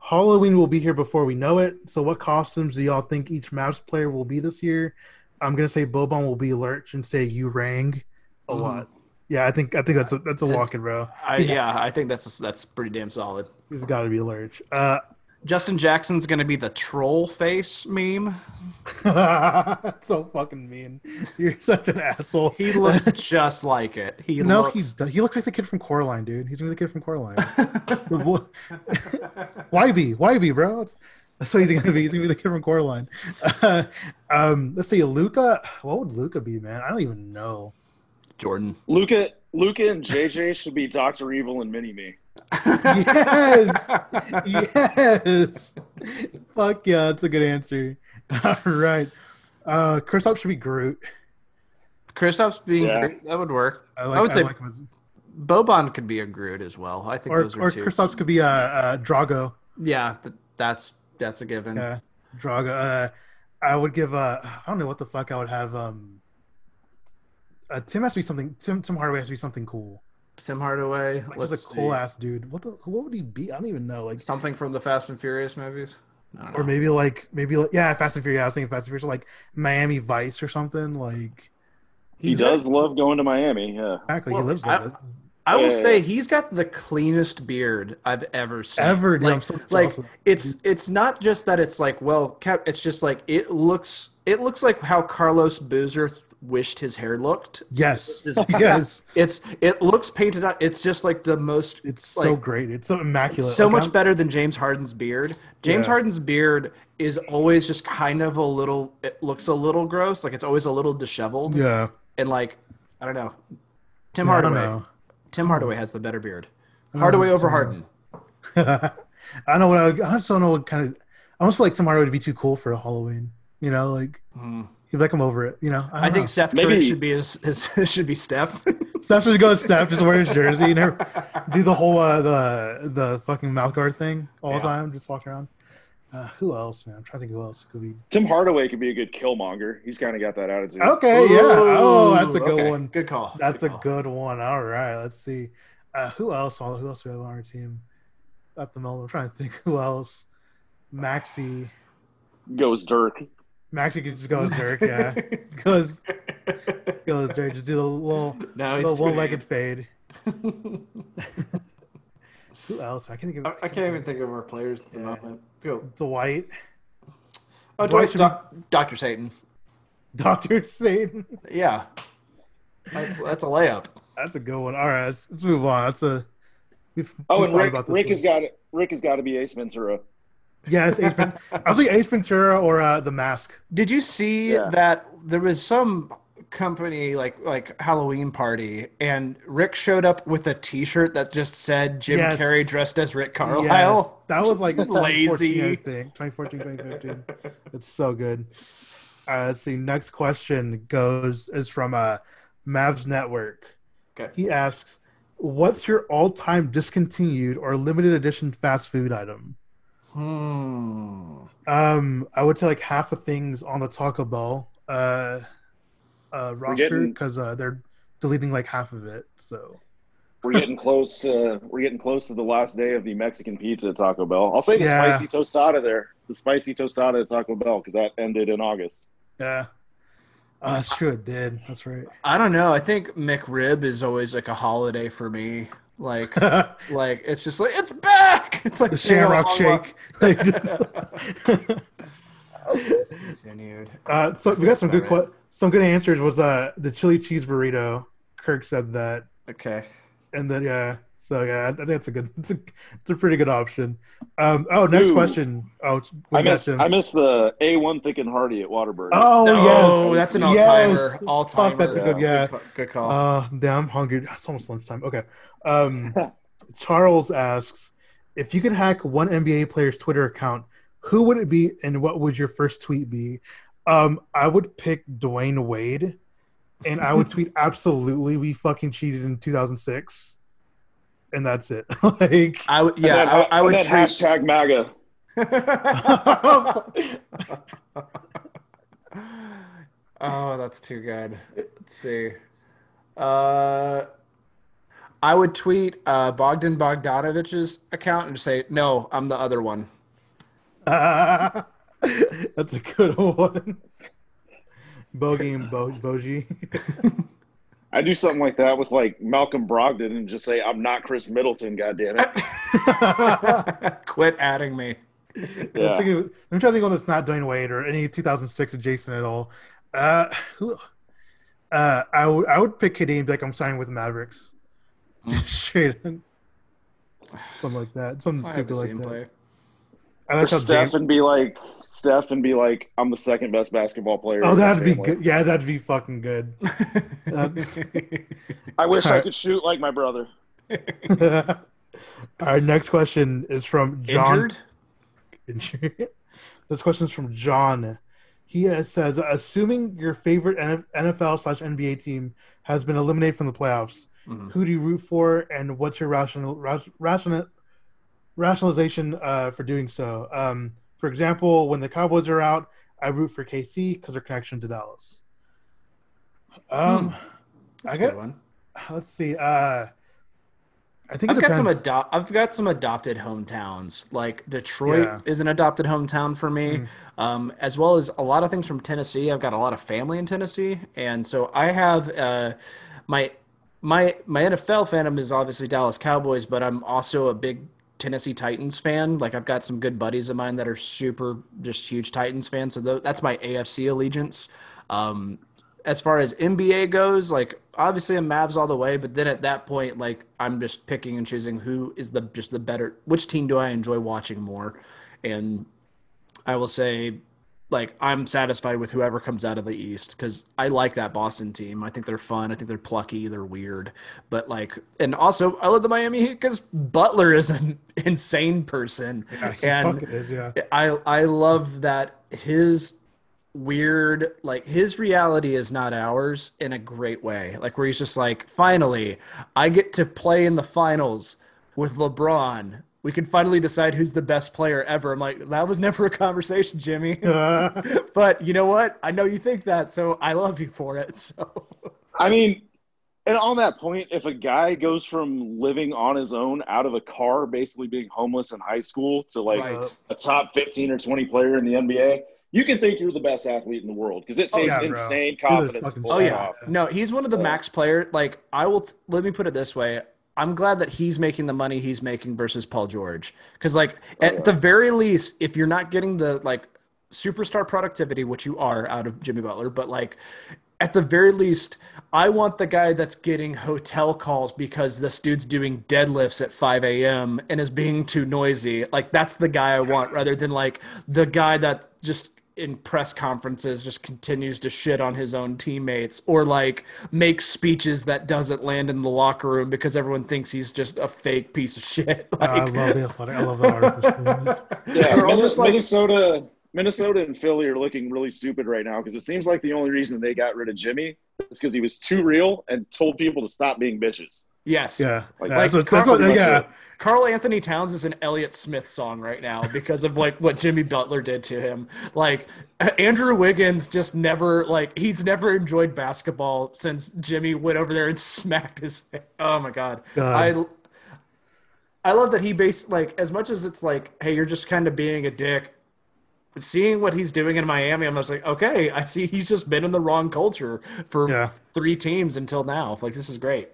Halloween will be here before we know it. So what costumes do y'all think each Mavs player will be this year? I'm going to say Boban will be Lurch and say you rang a mm. lot. Yeah, I think I think that's a, that's a walk-in, bro. I, yeah. yeah, I think that's a, that's pretty damn solid. He's got to be Lurch. Uh, Justin Jackson's going to be the troll face meme. That's so fucking mean. You're such an asshole. He looks just like it. He no, looks... he's he looks like the kid from Coraline, dude. He's going to be the kid from Coraline. Y B. Y B, bro. That's, that's what he's going to be. He's going to be the kid from Coraline. Uh, um, let's see. Luka. What would Luka be, man? I don't even know. Jordan. Luka, Luka and J J should be Doctor Evil and Mini-Me. Yes, yes. Fuck yeah, that's a good answer. All right, uh, Kristaps should be Groot. Kristaps being yeah. Groot, that would work. I, like, I would I say like Boban could be a Groot as well. I think or, those are or two. Or Kristaps could be a uh, uh, Drago. Yeah, th- that's that's a given. Yeah, Drago. Uh, I would give. Uh, I don't know what the fuck I would have. Um, uh, Tim has to be something. Tim Tim Hardaway has to be something cool. Tim Hardaway. Like, let's just a cool see. ass dude. What the? What would he be? I don't even know. Like something from the Fast and Furious movies, I don't know. Or maybe like maybe like yeah, Fast and Furious. I was thinking Fast and Furious, like Miami Vice or something. Like he does just, love going to Miami. Yeah, exactly. Well, he lives like I, it. I will yeah, say yeah. he's got the cleanest beard I've ever seen. Ever, dude, like, so like it's it's not just that it's like well kept. It's just like it looks it looks like how Carlos Boozer wished his hair looked. Yes. Yes. It's it looks painted out. It's just like the most it's like, so great. It's so immaculate. It's so like, much I'm... better than James Harden's beard. James yeah. Harden's beard is always just kind of a little it looks a little gross. Like it's always a little disheveled. Yeah. And like I don't know. Tim no, Hardaway. Tim Hardaway has the better beard. Hardaway over Harden. I don't know what I, would, I just don't know what kind of I almost feel like Tim Hardaway would be too cool for a Halloween. You know, like mm. He'd be like, I'm over it, you know. I, I think know. Seth Curry Maybe. should be his, his should be Steph. Steph should go with Steph, just wear his jersey, you know, do the whole uh, the the fucking mouth guard thing all yeah. the time, just walk around. Uh, who else, man? I'm trying to think who else could be. Tim Hardaway could be a good Killmonger. He's kind of got that attitude. Okay, Ooh, yeah. Oh, that's a good okay. one. Good call. That's good a call. good one. All right, let's see. Uh, who else? Who else do we have on our team at the moment? I'm trying to think who else. Maxey goes Dirk. Maxie could just go as Dirk, yeah. Goes, goes Dirk. Just do the little, no, the one-legged fade. Who else? I can't think of. I, I can't even think of our players at the yeah. moment. Go Dwight. Oh, Dwight's Dwight doc- Doctor Satan. Doctor Satan. Yeah, that's that's a layup. That's a good one. All right, let's, let's move on. That's a. We've, oh, we've and Rick, about Rick has got it. Rick has got to be Ace Ventura. Yes, Ace Ventura. I was like Ace Ventura or uh, The Mask. Did you see yeah. that there was some company like like Halloween party, and Rick showed up with a T-shirt that just said Jim yes. Carrey dressed as Rick Carlisle? Yes. That was like lazy thing. twenty fourteen, twenty fifteen. It's so good. Uh, let's see. Next question goes is from uh, Mavs Network. Okay. He asks, "What's your all-time discontinued or limited edition fast food item?" Hmm. Um, I would say like half the things on the Taco Bell uh, uh, roster because uh, they're deleting like half of it. So we're getting close. Uh, we're getting close to the last day of the Mexican pizza at Taco Bell. I'll say the yeah. spicy tostada there, the spicy tostada at Taco Bell, because that ended in August. Yeah, uh, sure it did. That's right. I don't know. I think McRib is always like a holiday for me. Like, like it's just like it's back. It's like the Shamrock Shake. Like, just... uh, so we got some good qu- some good answers. Was uh the chili cheese burrito? Kirk said that. Okay. And then yeah, so yeah, I think that's a good. It's a, it's a pretty good option. Um. Oh, next Ooh. question. Oh, I miss I miss the A one Thick and Hearty at Whataburger. Oh no, yes, oh, that's an all timer. Yes. All timer. Fuck, that's yeah. a good yeah. Good, good call. Uh, damn, I'm hungry. It's almost lunchtime. Okay. Um, Charles asks, if you could hack one N B A player's Twitter account, who would it be and what would your first tweet be? Um, I would pick Dwayne Wade, and I would tweet, absolutely, we fucking cheated in two thousand six, and that's it. Like, I would, yeah, and then, I, I would and then tweet hashtag MAGA. Oh, that's too good. Let's see. Uh. I would tweet uh, Bogdan Bogdanovich's account and just say, "No, I'm the other one." Uh, that's a good one. Bogey and Bo- Bogie. I do something like that with like Malcolm Brogdon and just say, "I'm not Chris Middleton, goddammit." Quit adding me. Yeah. I'm thinking, I'm trying to think one that's not Dwayne Wade or any two thousand six adjacent at all. Uh, who? Uh, I would I would pick K D and be like, I'm signing with the Mavericks. Mm. Shaden. Something like that. Something stupid like that. Player. I like or Steph James... and be like Steph and be like, I'm the second best basketball player. Oh, that'd be good. Yeah, that'd be fucking good. I wish right. I could shoot like my brother. All right, next question is from John. Injured? This question is from John. He says, assuming your favorite N F L slash N B A team has been eliminated from the playoffs, mm-hmm. who do you root for, and what's your rational rational rationalization uh, for doing so? Um, for example, when the Cowboys are out, I root for K C because their connection to Dallas. Um, hmm. That's I got, a good one. Let's see. Uh, I think I've got some adopt. I've got some adopted hometowns. Like Detroit yeah. is an adopted hometown for me, mm. um, as well as a lot of things from Tennessee. I've got a lot of family in Tennessee, and so I have uh, my my my N F L fandom is obviously Dallas Cowboys, but I'm also a big Tennessee Titans fan. Like I've got some good buddies of mine that are super just huge Titans fans. So th- that's my A F C allegiance. Um, As far as N B A goes, like obviously I'm Mavs all the way, but then at that point, like I'm just picking and choosing who is the just the better, which team do I enjoy watching more? And I will say, like I'm satisfied with whoever comes out of the East because I like that Boston team. I think they're fun. I think they're plucky. They're weird, but like, and also I love the Miami Heat because Butler is an insane person, yeah, and fuck it is, yeah. I I love that his. Weird, like his reality is not ours in a great way, like where he's just like, finally I get to play in the finals with LeBron, we can finally decide who's the best player ever. I'm like, that was never a conversation, Jimmy. uh, but you know what, I know you think that, so I love you for it. So I mean, and on that point, if a guy goes from living on his own out of a car, basically being homeless in high school, to like right. a top fifteen or twenty player in the N B A, you can think you're the best athlete in the world because it takes oh, yeah, insane bro. confidence to pull oh, yeah. off. No, he's one of the so. max player. Like, I will t- – let me put it this way. I'm glad that he's making the money he's making versus Paul George because, like, oh, at yeah. the very least, if you're not getting the, like, superstar productivity, which you are out of Jimmy Butler, but, like, at the very least, I want the guy that's getting hotel calls because this dude's doing deadlifts at five a.m. and is being too noisy. Like, that's the guy I want rather than, like, the guy that just – in press conferences just continues to shit on his own teammates or like make speeches that doesn't land in the locker room because everyone thinks he's just a fake piece of shit. Like, uh, I love the athletic. I love the article. Yeah, Minnesota, like, Minnesota, Minnesota and Philly are looking really stupid right now because it seems like the only reason they got rid of Jimmy is because he was too real and told people to stop being bitches. Yes. Yeah. Like, yeah, that's what, that's what, yeah. Carl Anthony Towns is an Elliott Smith song right now because of like what Jimmy Butler did to him. Like Andrew Wiggins just never like he's never enjoyed basketball since Jimmy went over there and smacked his head. Oh my God. God. I I love that he based like as much as it's like, hey, you're just kind of being a dick. Seeing what he's doing in Miami, I'm just like, okay, I see he's just been in the wrong culture for yeah. three teams until now. Like this is great.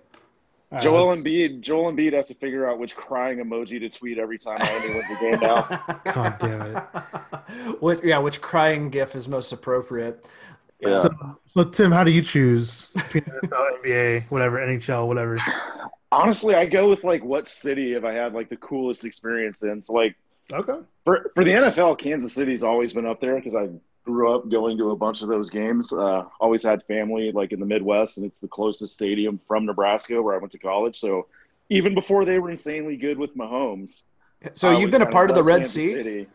Joel Embiid, Joel Embiid has to figure out which crying emoji to tweet every time Miami wins a game now. God damn it. Which, yeah, which crying gif is most appropriate. Yeah. So, so, Tim, how do you choose between N F L, N B A, whatever, N H L, whatever? Honestly, I go with, like, what city have I had, like, the coolest experience in. So, like, okay. for, for the N F L, Kansas City's always been up there because I grew up going to a bunch of those games. Uh, always had family like in the Midwest, and it's the closest stadium from Nebraska where I went to college. So even before they were insanely good with Mahomes. So I you've been a part of the Red Kansas Sea? City.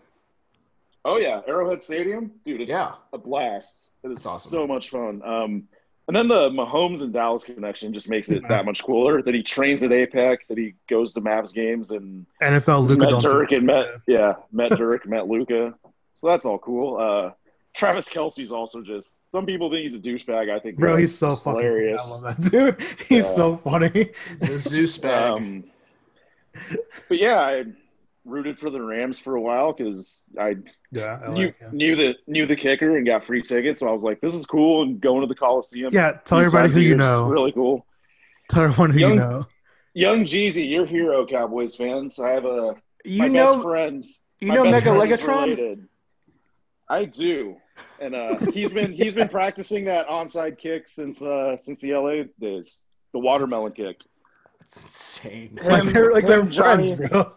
Oh, yeah. Arrowhead Stadium? Dude, it's yeah. a blast. It's awesome. So much fun. Um, and then the Mahomes and Dallas connection just makes it that much cooler, that he trains at A P E C, that he goes to Mavs games. And N F L Luka Doncic. Dirk and met, yeah, met Dirk, met Luka. So that's all cool. Uh, Travis Kelce's also just – some people think he's a douchebag. I think Bro, he's so fucking hilarious. I love that dude. He's yeah. so funny. He's a Zeus bag. Um, but, yeah, I rooted for the Rams for a while because I, yeah, I knew, like, yeah. knew, the, knew the kicker and got free tickets. So I was like, this is cool, and going to the Coliseum. Yeah, tell everybody who you know. Really cool. Tell everyone who young, you know. Young Jeezy, your hero, Cowboys fans. I have a – my know, best friend – Do you know Mega Legatron? I do, and uh, he's been he's been practicing that onside kick since uh, since the L A days, the watermelon kick. That's insane. Him, like they're like they're Johnny, friends, bro.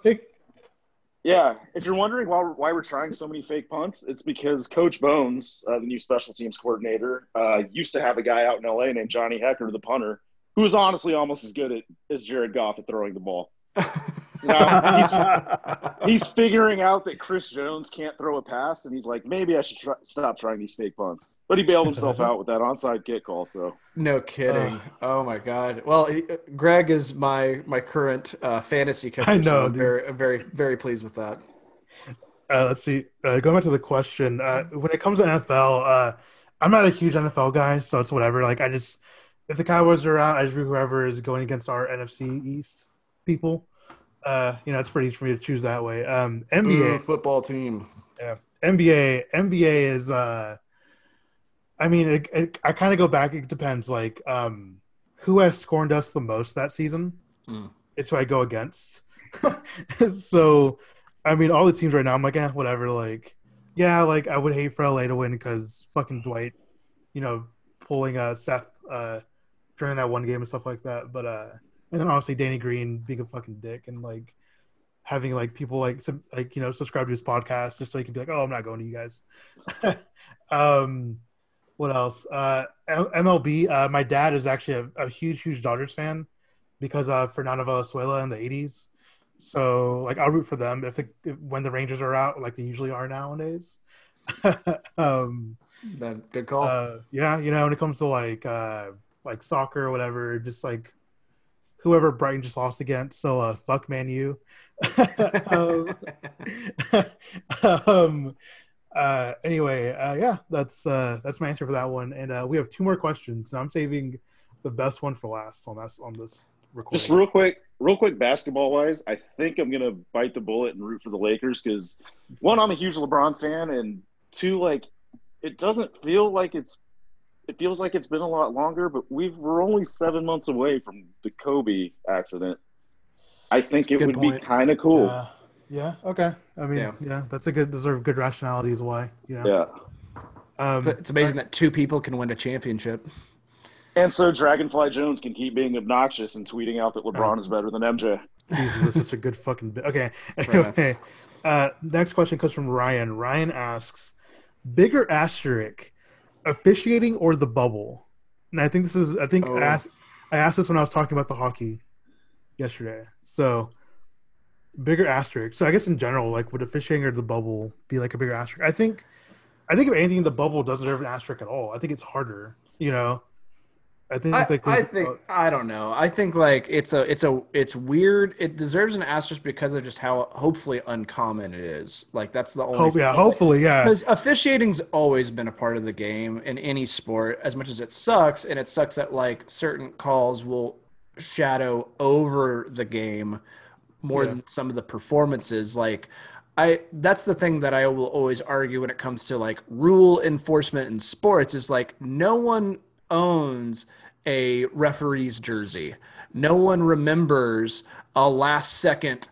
Yeah, if you're wondering why why we're trying so many fake punts, it's because Coach Bones, uh, the new special teams coordinator, uh, used to have a guy out in L A named Johnny Hecker, the punter, who was honestly almost as good at, as Jared Goff at throwing the ball. So now he's, he's figuring out that Chris Jones can't throw a pass, and he's like, maybe I should try, stop trying these fake punts. But he bailed himself out with that onside kick call. So no kidding. Uh, oh my God. Well, he, Greg is my my current uh, fantasy coach. I know. So I'm very, very, very pleased with that. Uh, let's see. Uh, going back to the question, uh, when it comes to N F L, uh, I'm not a huge N F L guy, so it's whatever. Like I just, if the Cowboys are out, I just root whoever is going against our N F C East people. Uh, you know, it's pretty easy for me to choose that way. Um, N B A Ooh, football team. Yeah, N B A. N B A is. Uh, I mean, it, it, I kind of go back. It depends. Like, um, who has scorned us the most that season? Mm. It's who I go against. So, I mean, all the teams right now, I'm like, eh, whatever. Like, yeah, like I would hate for L A to win because fucking Dwight, you know, pulling uh, Seth uh, during that one game and stuff like that. But. Uh, And then obviously Danny Green being a fucking dick and like having like people like sub- like you know subscribe to his podcast just so he can be like, oh, I'm not going to you guys. um, what else? Uh, M L B. Uh, my dad is actually a, a huge huge Dodgers fan because uh, Fernando Valenzuela in the eighties. So like I'll root for them if, the, if when the Rangers are out like they usually are nowadays. um, that, good call. Uh, yeah, you know when it comes to like uh, like soccer or whatever, just like. Whoever Brighton just lost against, so uh, fuck Man U. um, um, uh, anyway, uh, yeah, that's uh, that's my answer for that one. And uh, we have two more questions, and I'm saving the best one for last on this on this recording. Just real quick, real quick, basketball wise, I think I'm gonna bite the bullet and root for the Lakers because one, I'm a huge LeBron fan, and two, like it doesn't feel like it's. It feels like it's been a lot longer, but we've, we're only seven months away from the Kobe accident. I think it would point. be kind of cool. Uh, yeah. Okay. I mean, yeah. yeah, that's a good, those are good rationalities why. You know? Yeah. Um, it's amazing but, that two people can win a championship. And so Dragonfly Jones can keep being obnoxious and tweeting out that LeBron um, is better than M J. Jesus, that's such a good fucking bit. Okay. Anyway, uh, next question comes from Ryan. Ryan asks, bigger asterisk. Officiating or the bubble? And I think this is I think oh. I, asked, I asked this when I was talking about the hockey yesterday. So bigger asterisk. So I guess in general, like would officiating or the bubble be like a bigger asterisk? I think I think if anything the bubble doesn't deserve an asterisk at all. I think it's harder, you know. I think I, like, I think I don't know. I think like it's a it's a it's weird. It deserves an asterisk because of just how hopefully uncommon it is. Like that's the only. Hope, yeah, hopefully, yeah. Because officiating's always been a part of the game in any sport. As much as it sucks, and it sucks that like certain calls will shadow over the game more yeah. than some of the performances. Like I, that's the thing that I will always argue when it comes to like rule enforcement in sports is like no one owns a referee's jersey. No one remembers a last second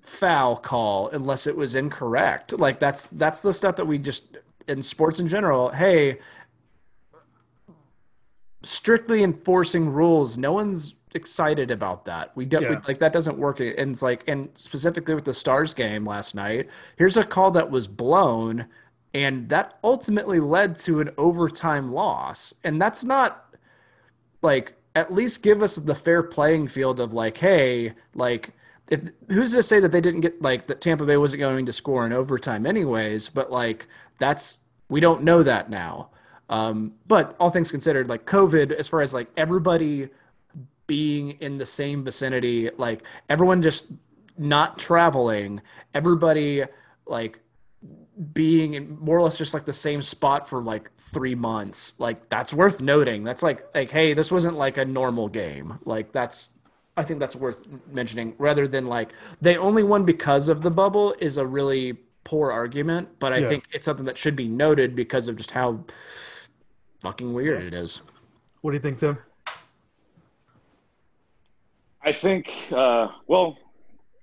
foul call unless it was incorrect. Like that's that's the stuff that we just in sports in general, hey, strictly enforcing rules, no one's excited about that. We don't yeah. we, like that doesn't work. And it's like and specifically with the Stars game last night, here's a call that was blown. And that ultimately led to an overtime loss. And that's not like, at least give us the fair playing field of like, hey, like, if, who's to say that they didn't get like that Tampa Bay wasn't going to score in overtime anyways, but like, that's, we don't know that now. Um, but all things considered, like COVID, as far as like everybody being in the same vicinity, like everyone just not traveling, everybody like, being in more or less just like the same spot for like three months, like that's worth noting. That's like, like, hey, this wasn't like a normal game. Like that's, I think that's worth mentioning rather than like they only won because of the bubble is a really poor argument, but I yeah. think it's something that should be noted because of just how fucking weird it is. What do you think, Tim? I think, uh, well,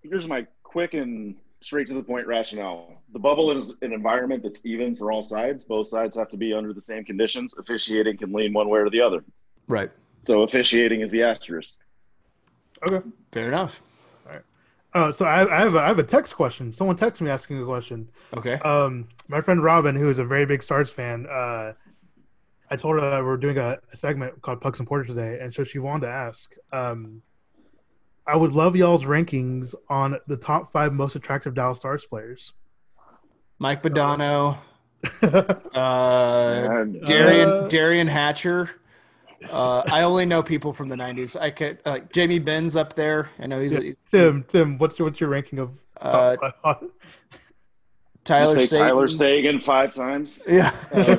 here's my quick and straight to the point rationale. The bubble is an environment that's even for all sides. Both sides have to be under the same conditions. Officiating can lean one way or the other. Right. So officiating is the asterisk. Okay. Fair enough. All right. Uh, so I, I have a, I have a text question. Someone texted me asking a question. Okay. Um, my friend Robin, who is a very big Stars fan, uh, I told her that we we're doing a, a segment called Pucks and Porter today, and so she wanted to ask. Um, I would love y'all's rankings on the top five most attractive Dallas Stars players. Mike Badano, uh, Darian uh, Darian Hatcher. Uh, I only know people from the nineties. I could uh, Jamie Benz up there. I know he's, yeah, he's Tim. Tim, what's your, what's your ranking of uh, Tyler Sagan? Tyler Sagan five times. Yeah, uh,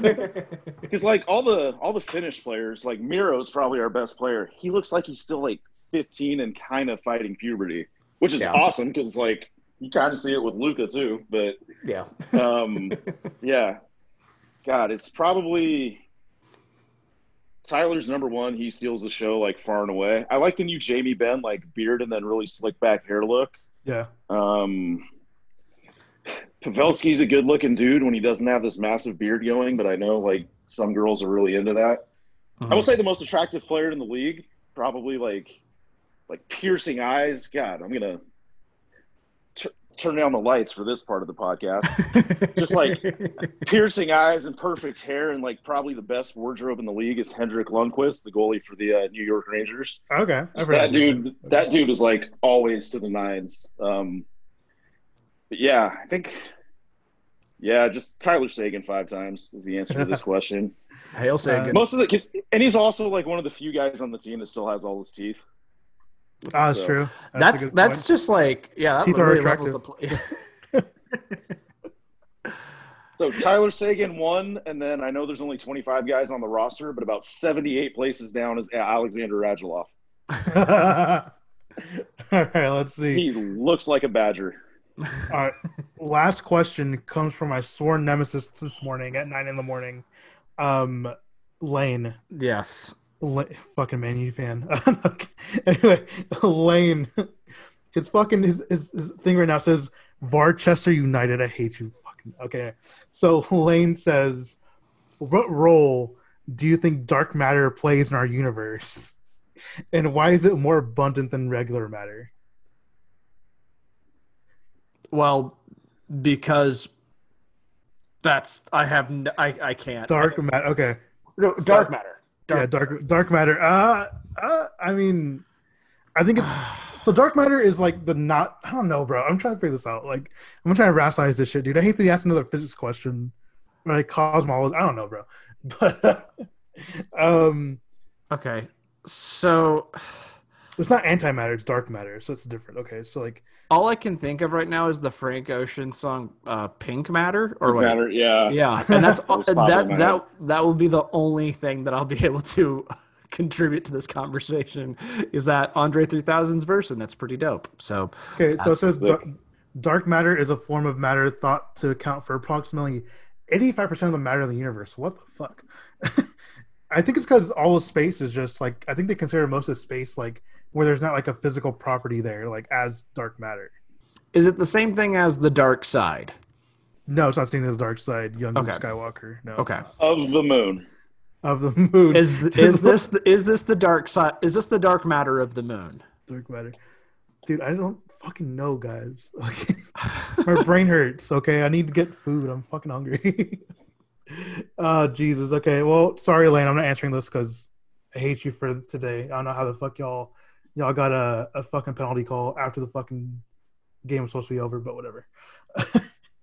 because like all the all the Finnish players, like Miro's probably our best player. He looks like he's still like fifteen and kind of fighting puberty, which is yeah. awesome because like you kind of see it with Luka too, but yeah um yeah god it's probably Tyler's number one. He steals the show like far and away. I like the new Jamie Benn like beard and then really slick back hair look. Yeah um Pavelski's a good looking dude when he doesn't have this massive beard going, but I know like some girls are really into that. Mm-hmm. I will say the most attractive player in the league, probably like Like piercing eyes. God, I'm gonna t- turn down the lights for this part of the podcast. Just like piercing eyes and perfect hair, and like probably the best wardrobe in the league is Henrik Lundqvist, the goalie for the uh, New York Rangers. Okay, that dude. Okay. That dude is like always to the nines. Um, but yeah, I think. Yeah, just Tyler Sagan five times is the answer to this question. Hail Sagan. Uh, most of the, 'cause, and he's also like one of the few guys on the team that still has all his teeth. Oh, that's so true. That's that's, that's just like yeah. That teeth really are attractive. The play. So Tyler Sagan won, and then I know there's only twenty-five guys on the roster, but about seventy-eight places down is Alexander Radulov. All right, let's see. He looks like a badger. All right, last question comes from my sworn nemesis this morning at nine in the morning, um, Lane. Yes. La- fucking Man U fan. Anyway, Lane, his fucking his, his, his thing right now says Varchester United. I hate you. Fucking okay. So Lane says, "What role do you think dark matter plays in our universe, and why is it more abundant than regular matter?" Well, because that's I have n- I I can't dark matter. Okay, no, dark, dark matter. Dark yeah, dark dark matter. Uh, uh, I mean, I think it's so. Dark matter is like the not. I don't know, bro. I'm trying to figure this out. Like, I'm trying to rationalize this shit, dude. I hate that you asked another physics question, or like cosmology. I don't know, bro. But um, okay. So it's not antimatter. It's dark matter. So it's different. Okay. So like, all I can think of right now is the Frank Ocean song uh, "Pink Matter" or what? Matter, yeah, yeah, and that's all, that that, that that will be the only thing that I'll be able to contribute to this conversation is that Andre three thousand's verse, and that's pretty dope. So okay, so it says dark, dark matter is a form of matter thought to account for approximately eighty-five percent of the matter of the universe. What the fuck? I think it's because all of space is just like I think they consider most of space like. Where there's not like a physical property there, like as dark matter. Is it the same thing as the dark side? No, it's not the same as the dark side. Young okay. Skywalker. No. Okay. Of the moon. Of the moon. Is is this is this the dark side? Is this the dark matter of the moon? Dark matter. Dude, I don't fucking know, guys. Okay. My brain hurts. Okay, I need to get food. I'm fucking hungry. Oh Jesus. Okay. Well, sorry, Lane. I'm not answering this because I hate you for today. I don't know how the fuck y'all. Y'all got a, a fucking penalty call after the fucking game was supposed to be over, but whatever.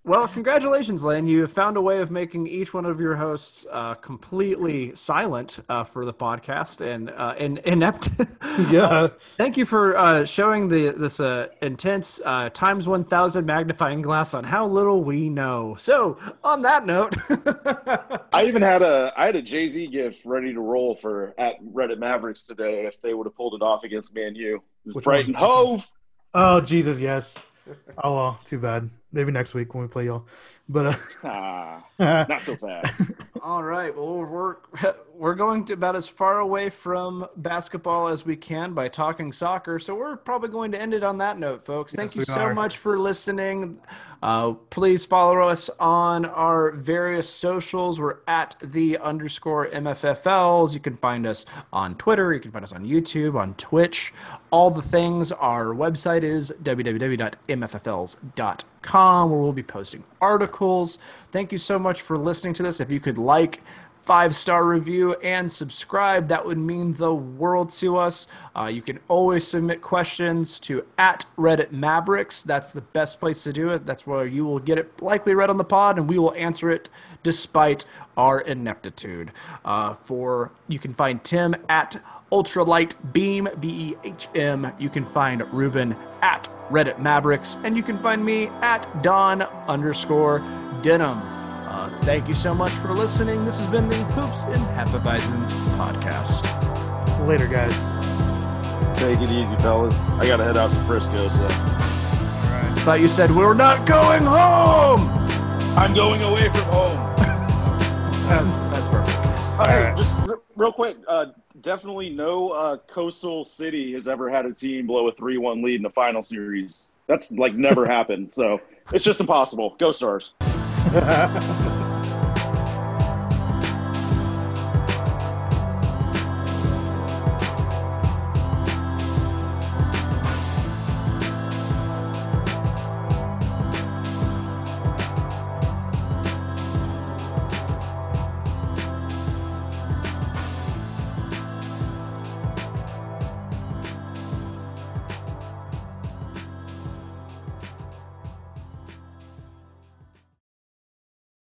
Well, congratulations, Lane. You have found a way of making each one of your hosts uh, completely silent uh, for the podcast and uh, and inept. Yeah. Uh, thank you for uh, showing the this uh, intense uh, times one thousand magnifying glass on how little we know. So, on that note, I even had a I had a Jay-Z gif ready to roll for at Reddit Mavericks today if they would have pulled it off against Man U. It was Brighton Hove. Oh Jesus, yes. Oh well, too bad. Maybe next week when we play y'all. But uh, ah, not so fast. All right. Well, we're we're going to about as far away from basketball as we can by talking soccer. So we're probably going to end it on that note, folks. Yes, Thank you so are. much for listening. Uh, please follow us on our various socials. We're at the underscore M F F Ls. You can find us on Twitter. You can find us on YouTube, on Twitch, all the things. Our website is w w w dot m f f l s dot com, where we'll be posting articles. Thank you so much for listening to this. If you could like, five-star review, and subscribe, that would mean the world to us. Uh, you can always submit questions to at Reddit Mavericks. That's the best place to do it. That's where you will get it likely read on the pod, and we will answer it despite our ineptitude. Uh, for you can find Tim at Ultralight Beam, B E H M. You can find Ruben at Reddit Mavericks, and you can find me at Don underscore Denham. Uh, thank you so much for listening. This has been the Hoops and Hefeweizens podcast. Later, guys. Take it easy, fellas. I gotta head out to Frisco, so. All right. Thought you said we're not going home. I'm going away from home. that's that's perfect. All, All right. right, just r- real quick. Uh, definitely, no uh, coastal city has ever had a team blow a three one lead in the final series. That's like never happened. So it's just impossible. Go Stars. Ha ha ha.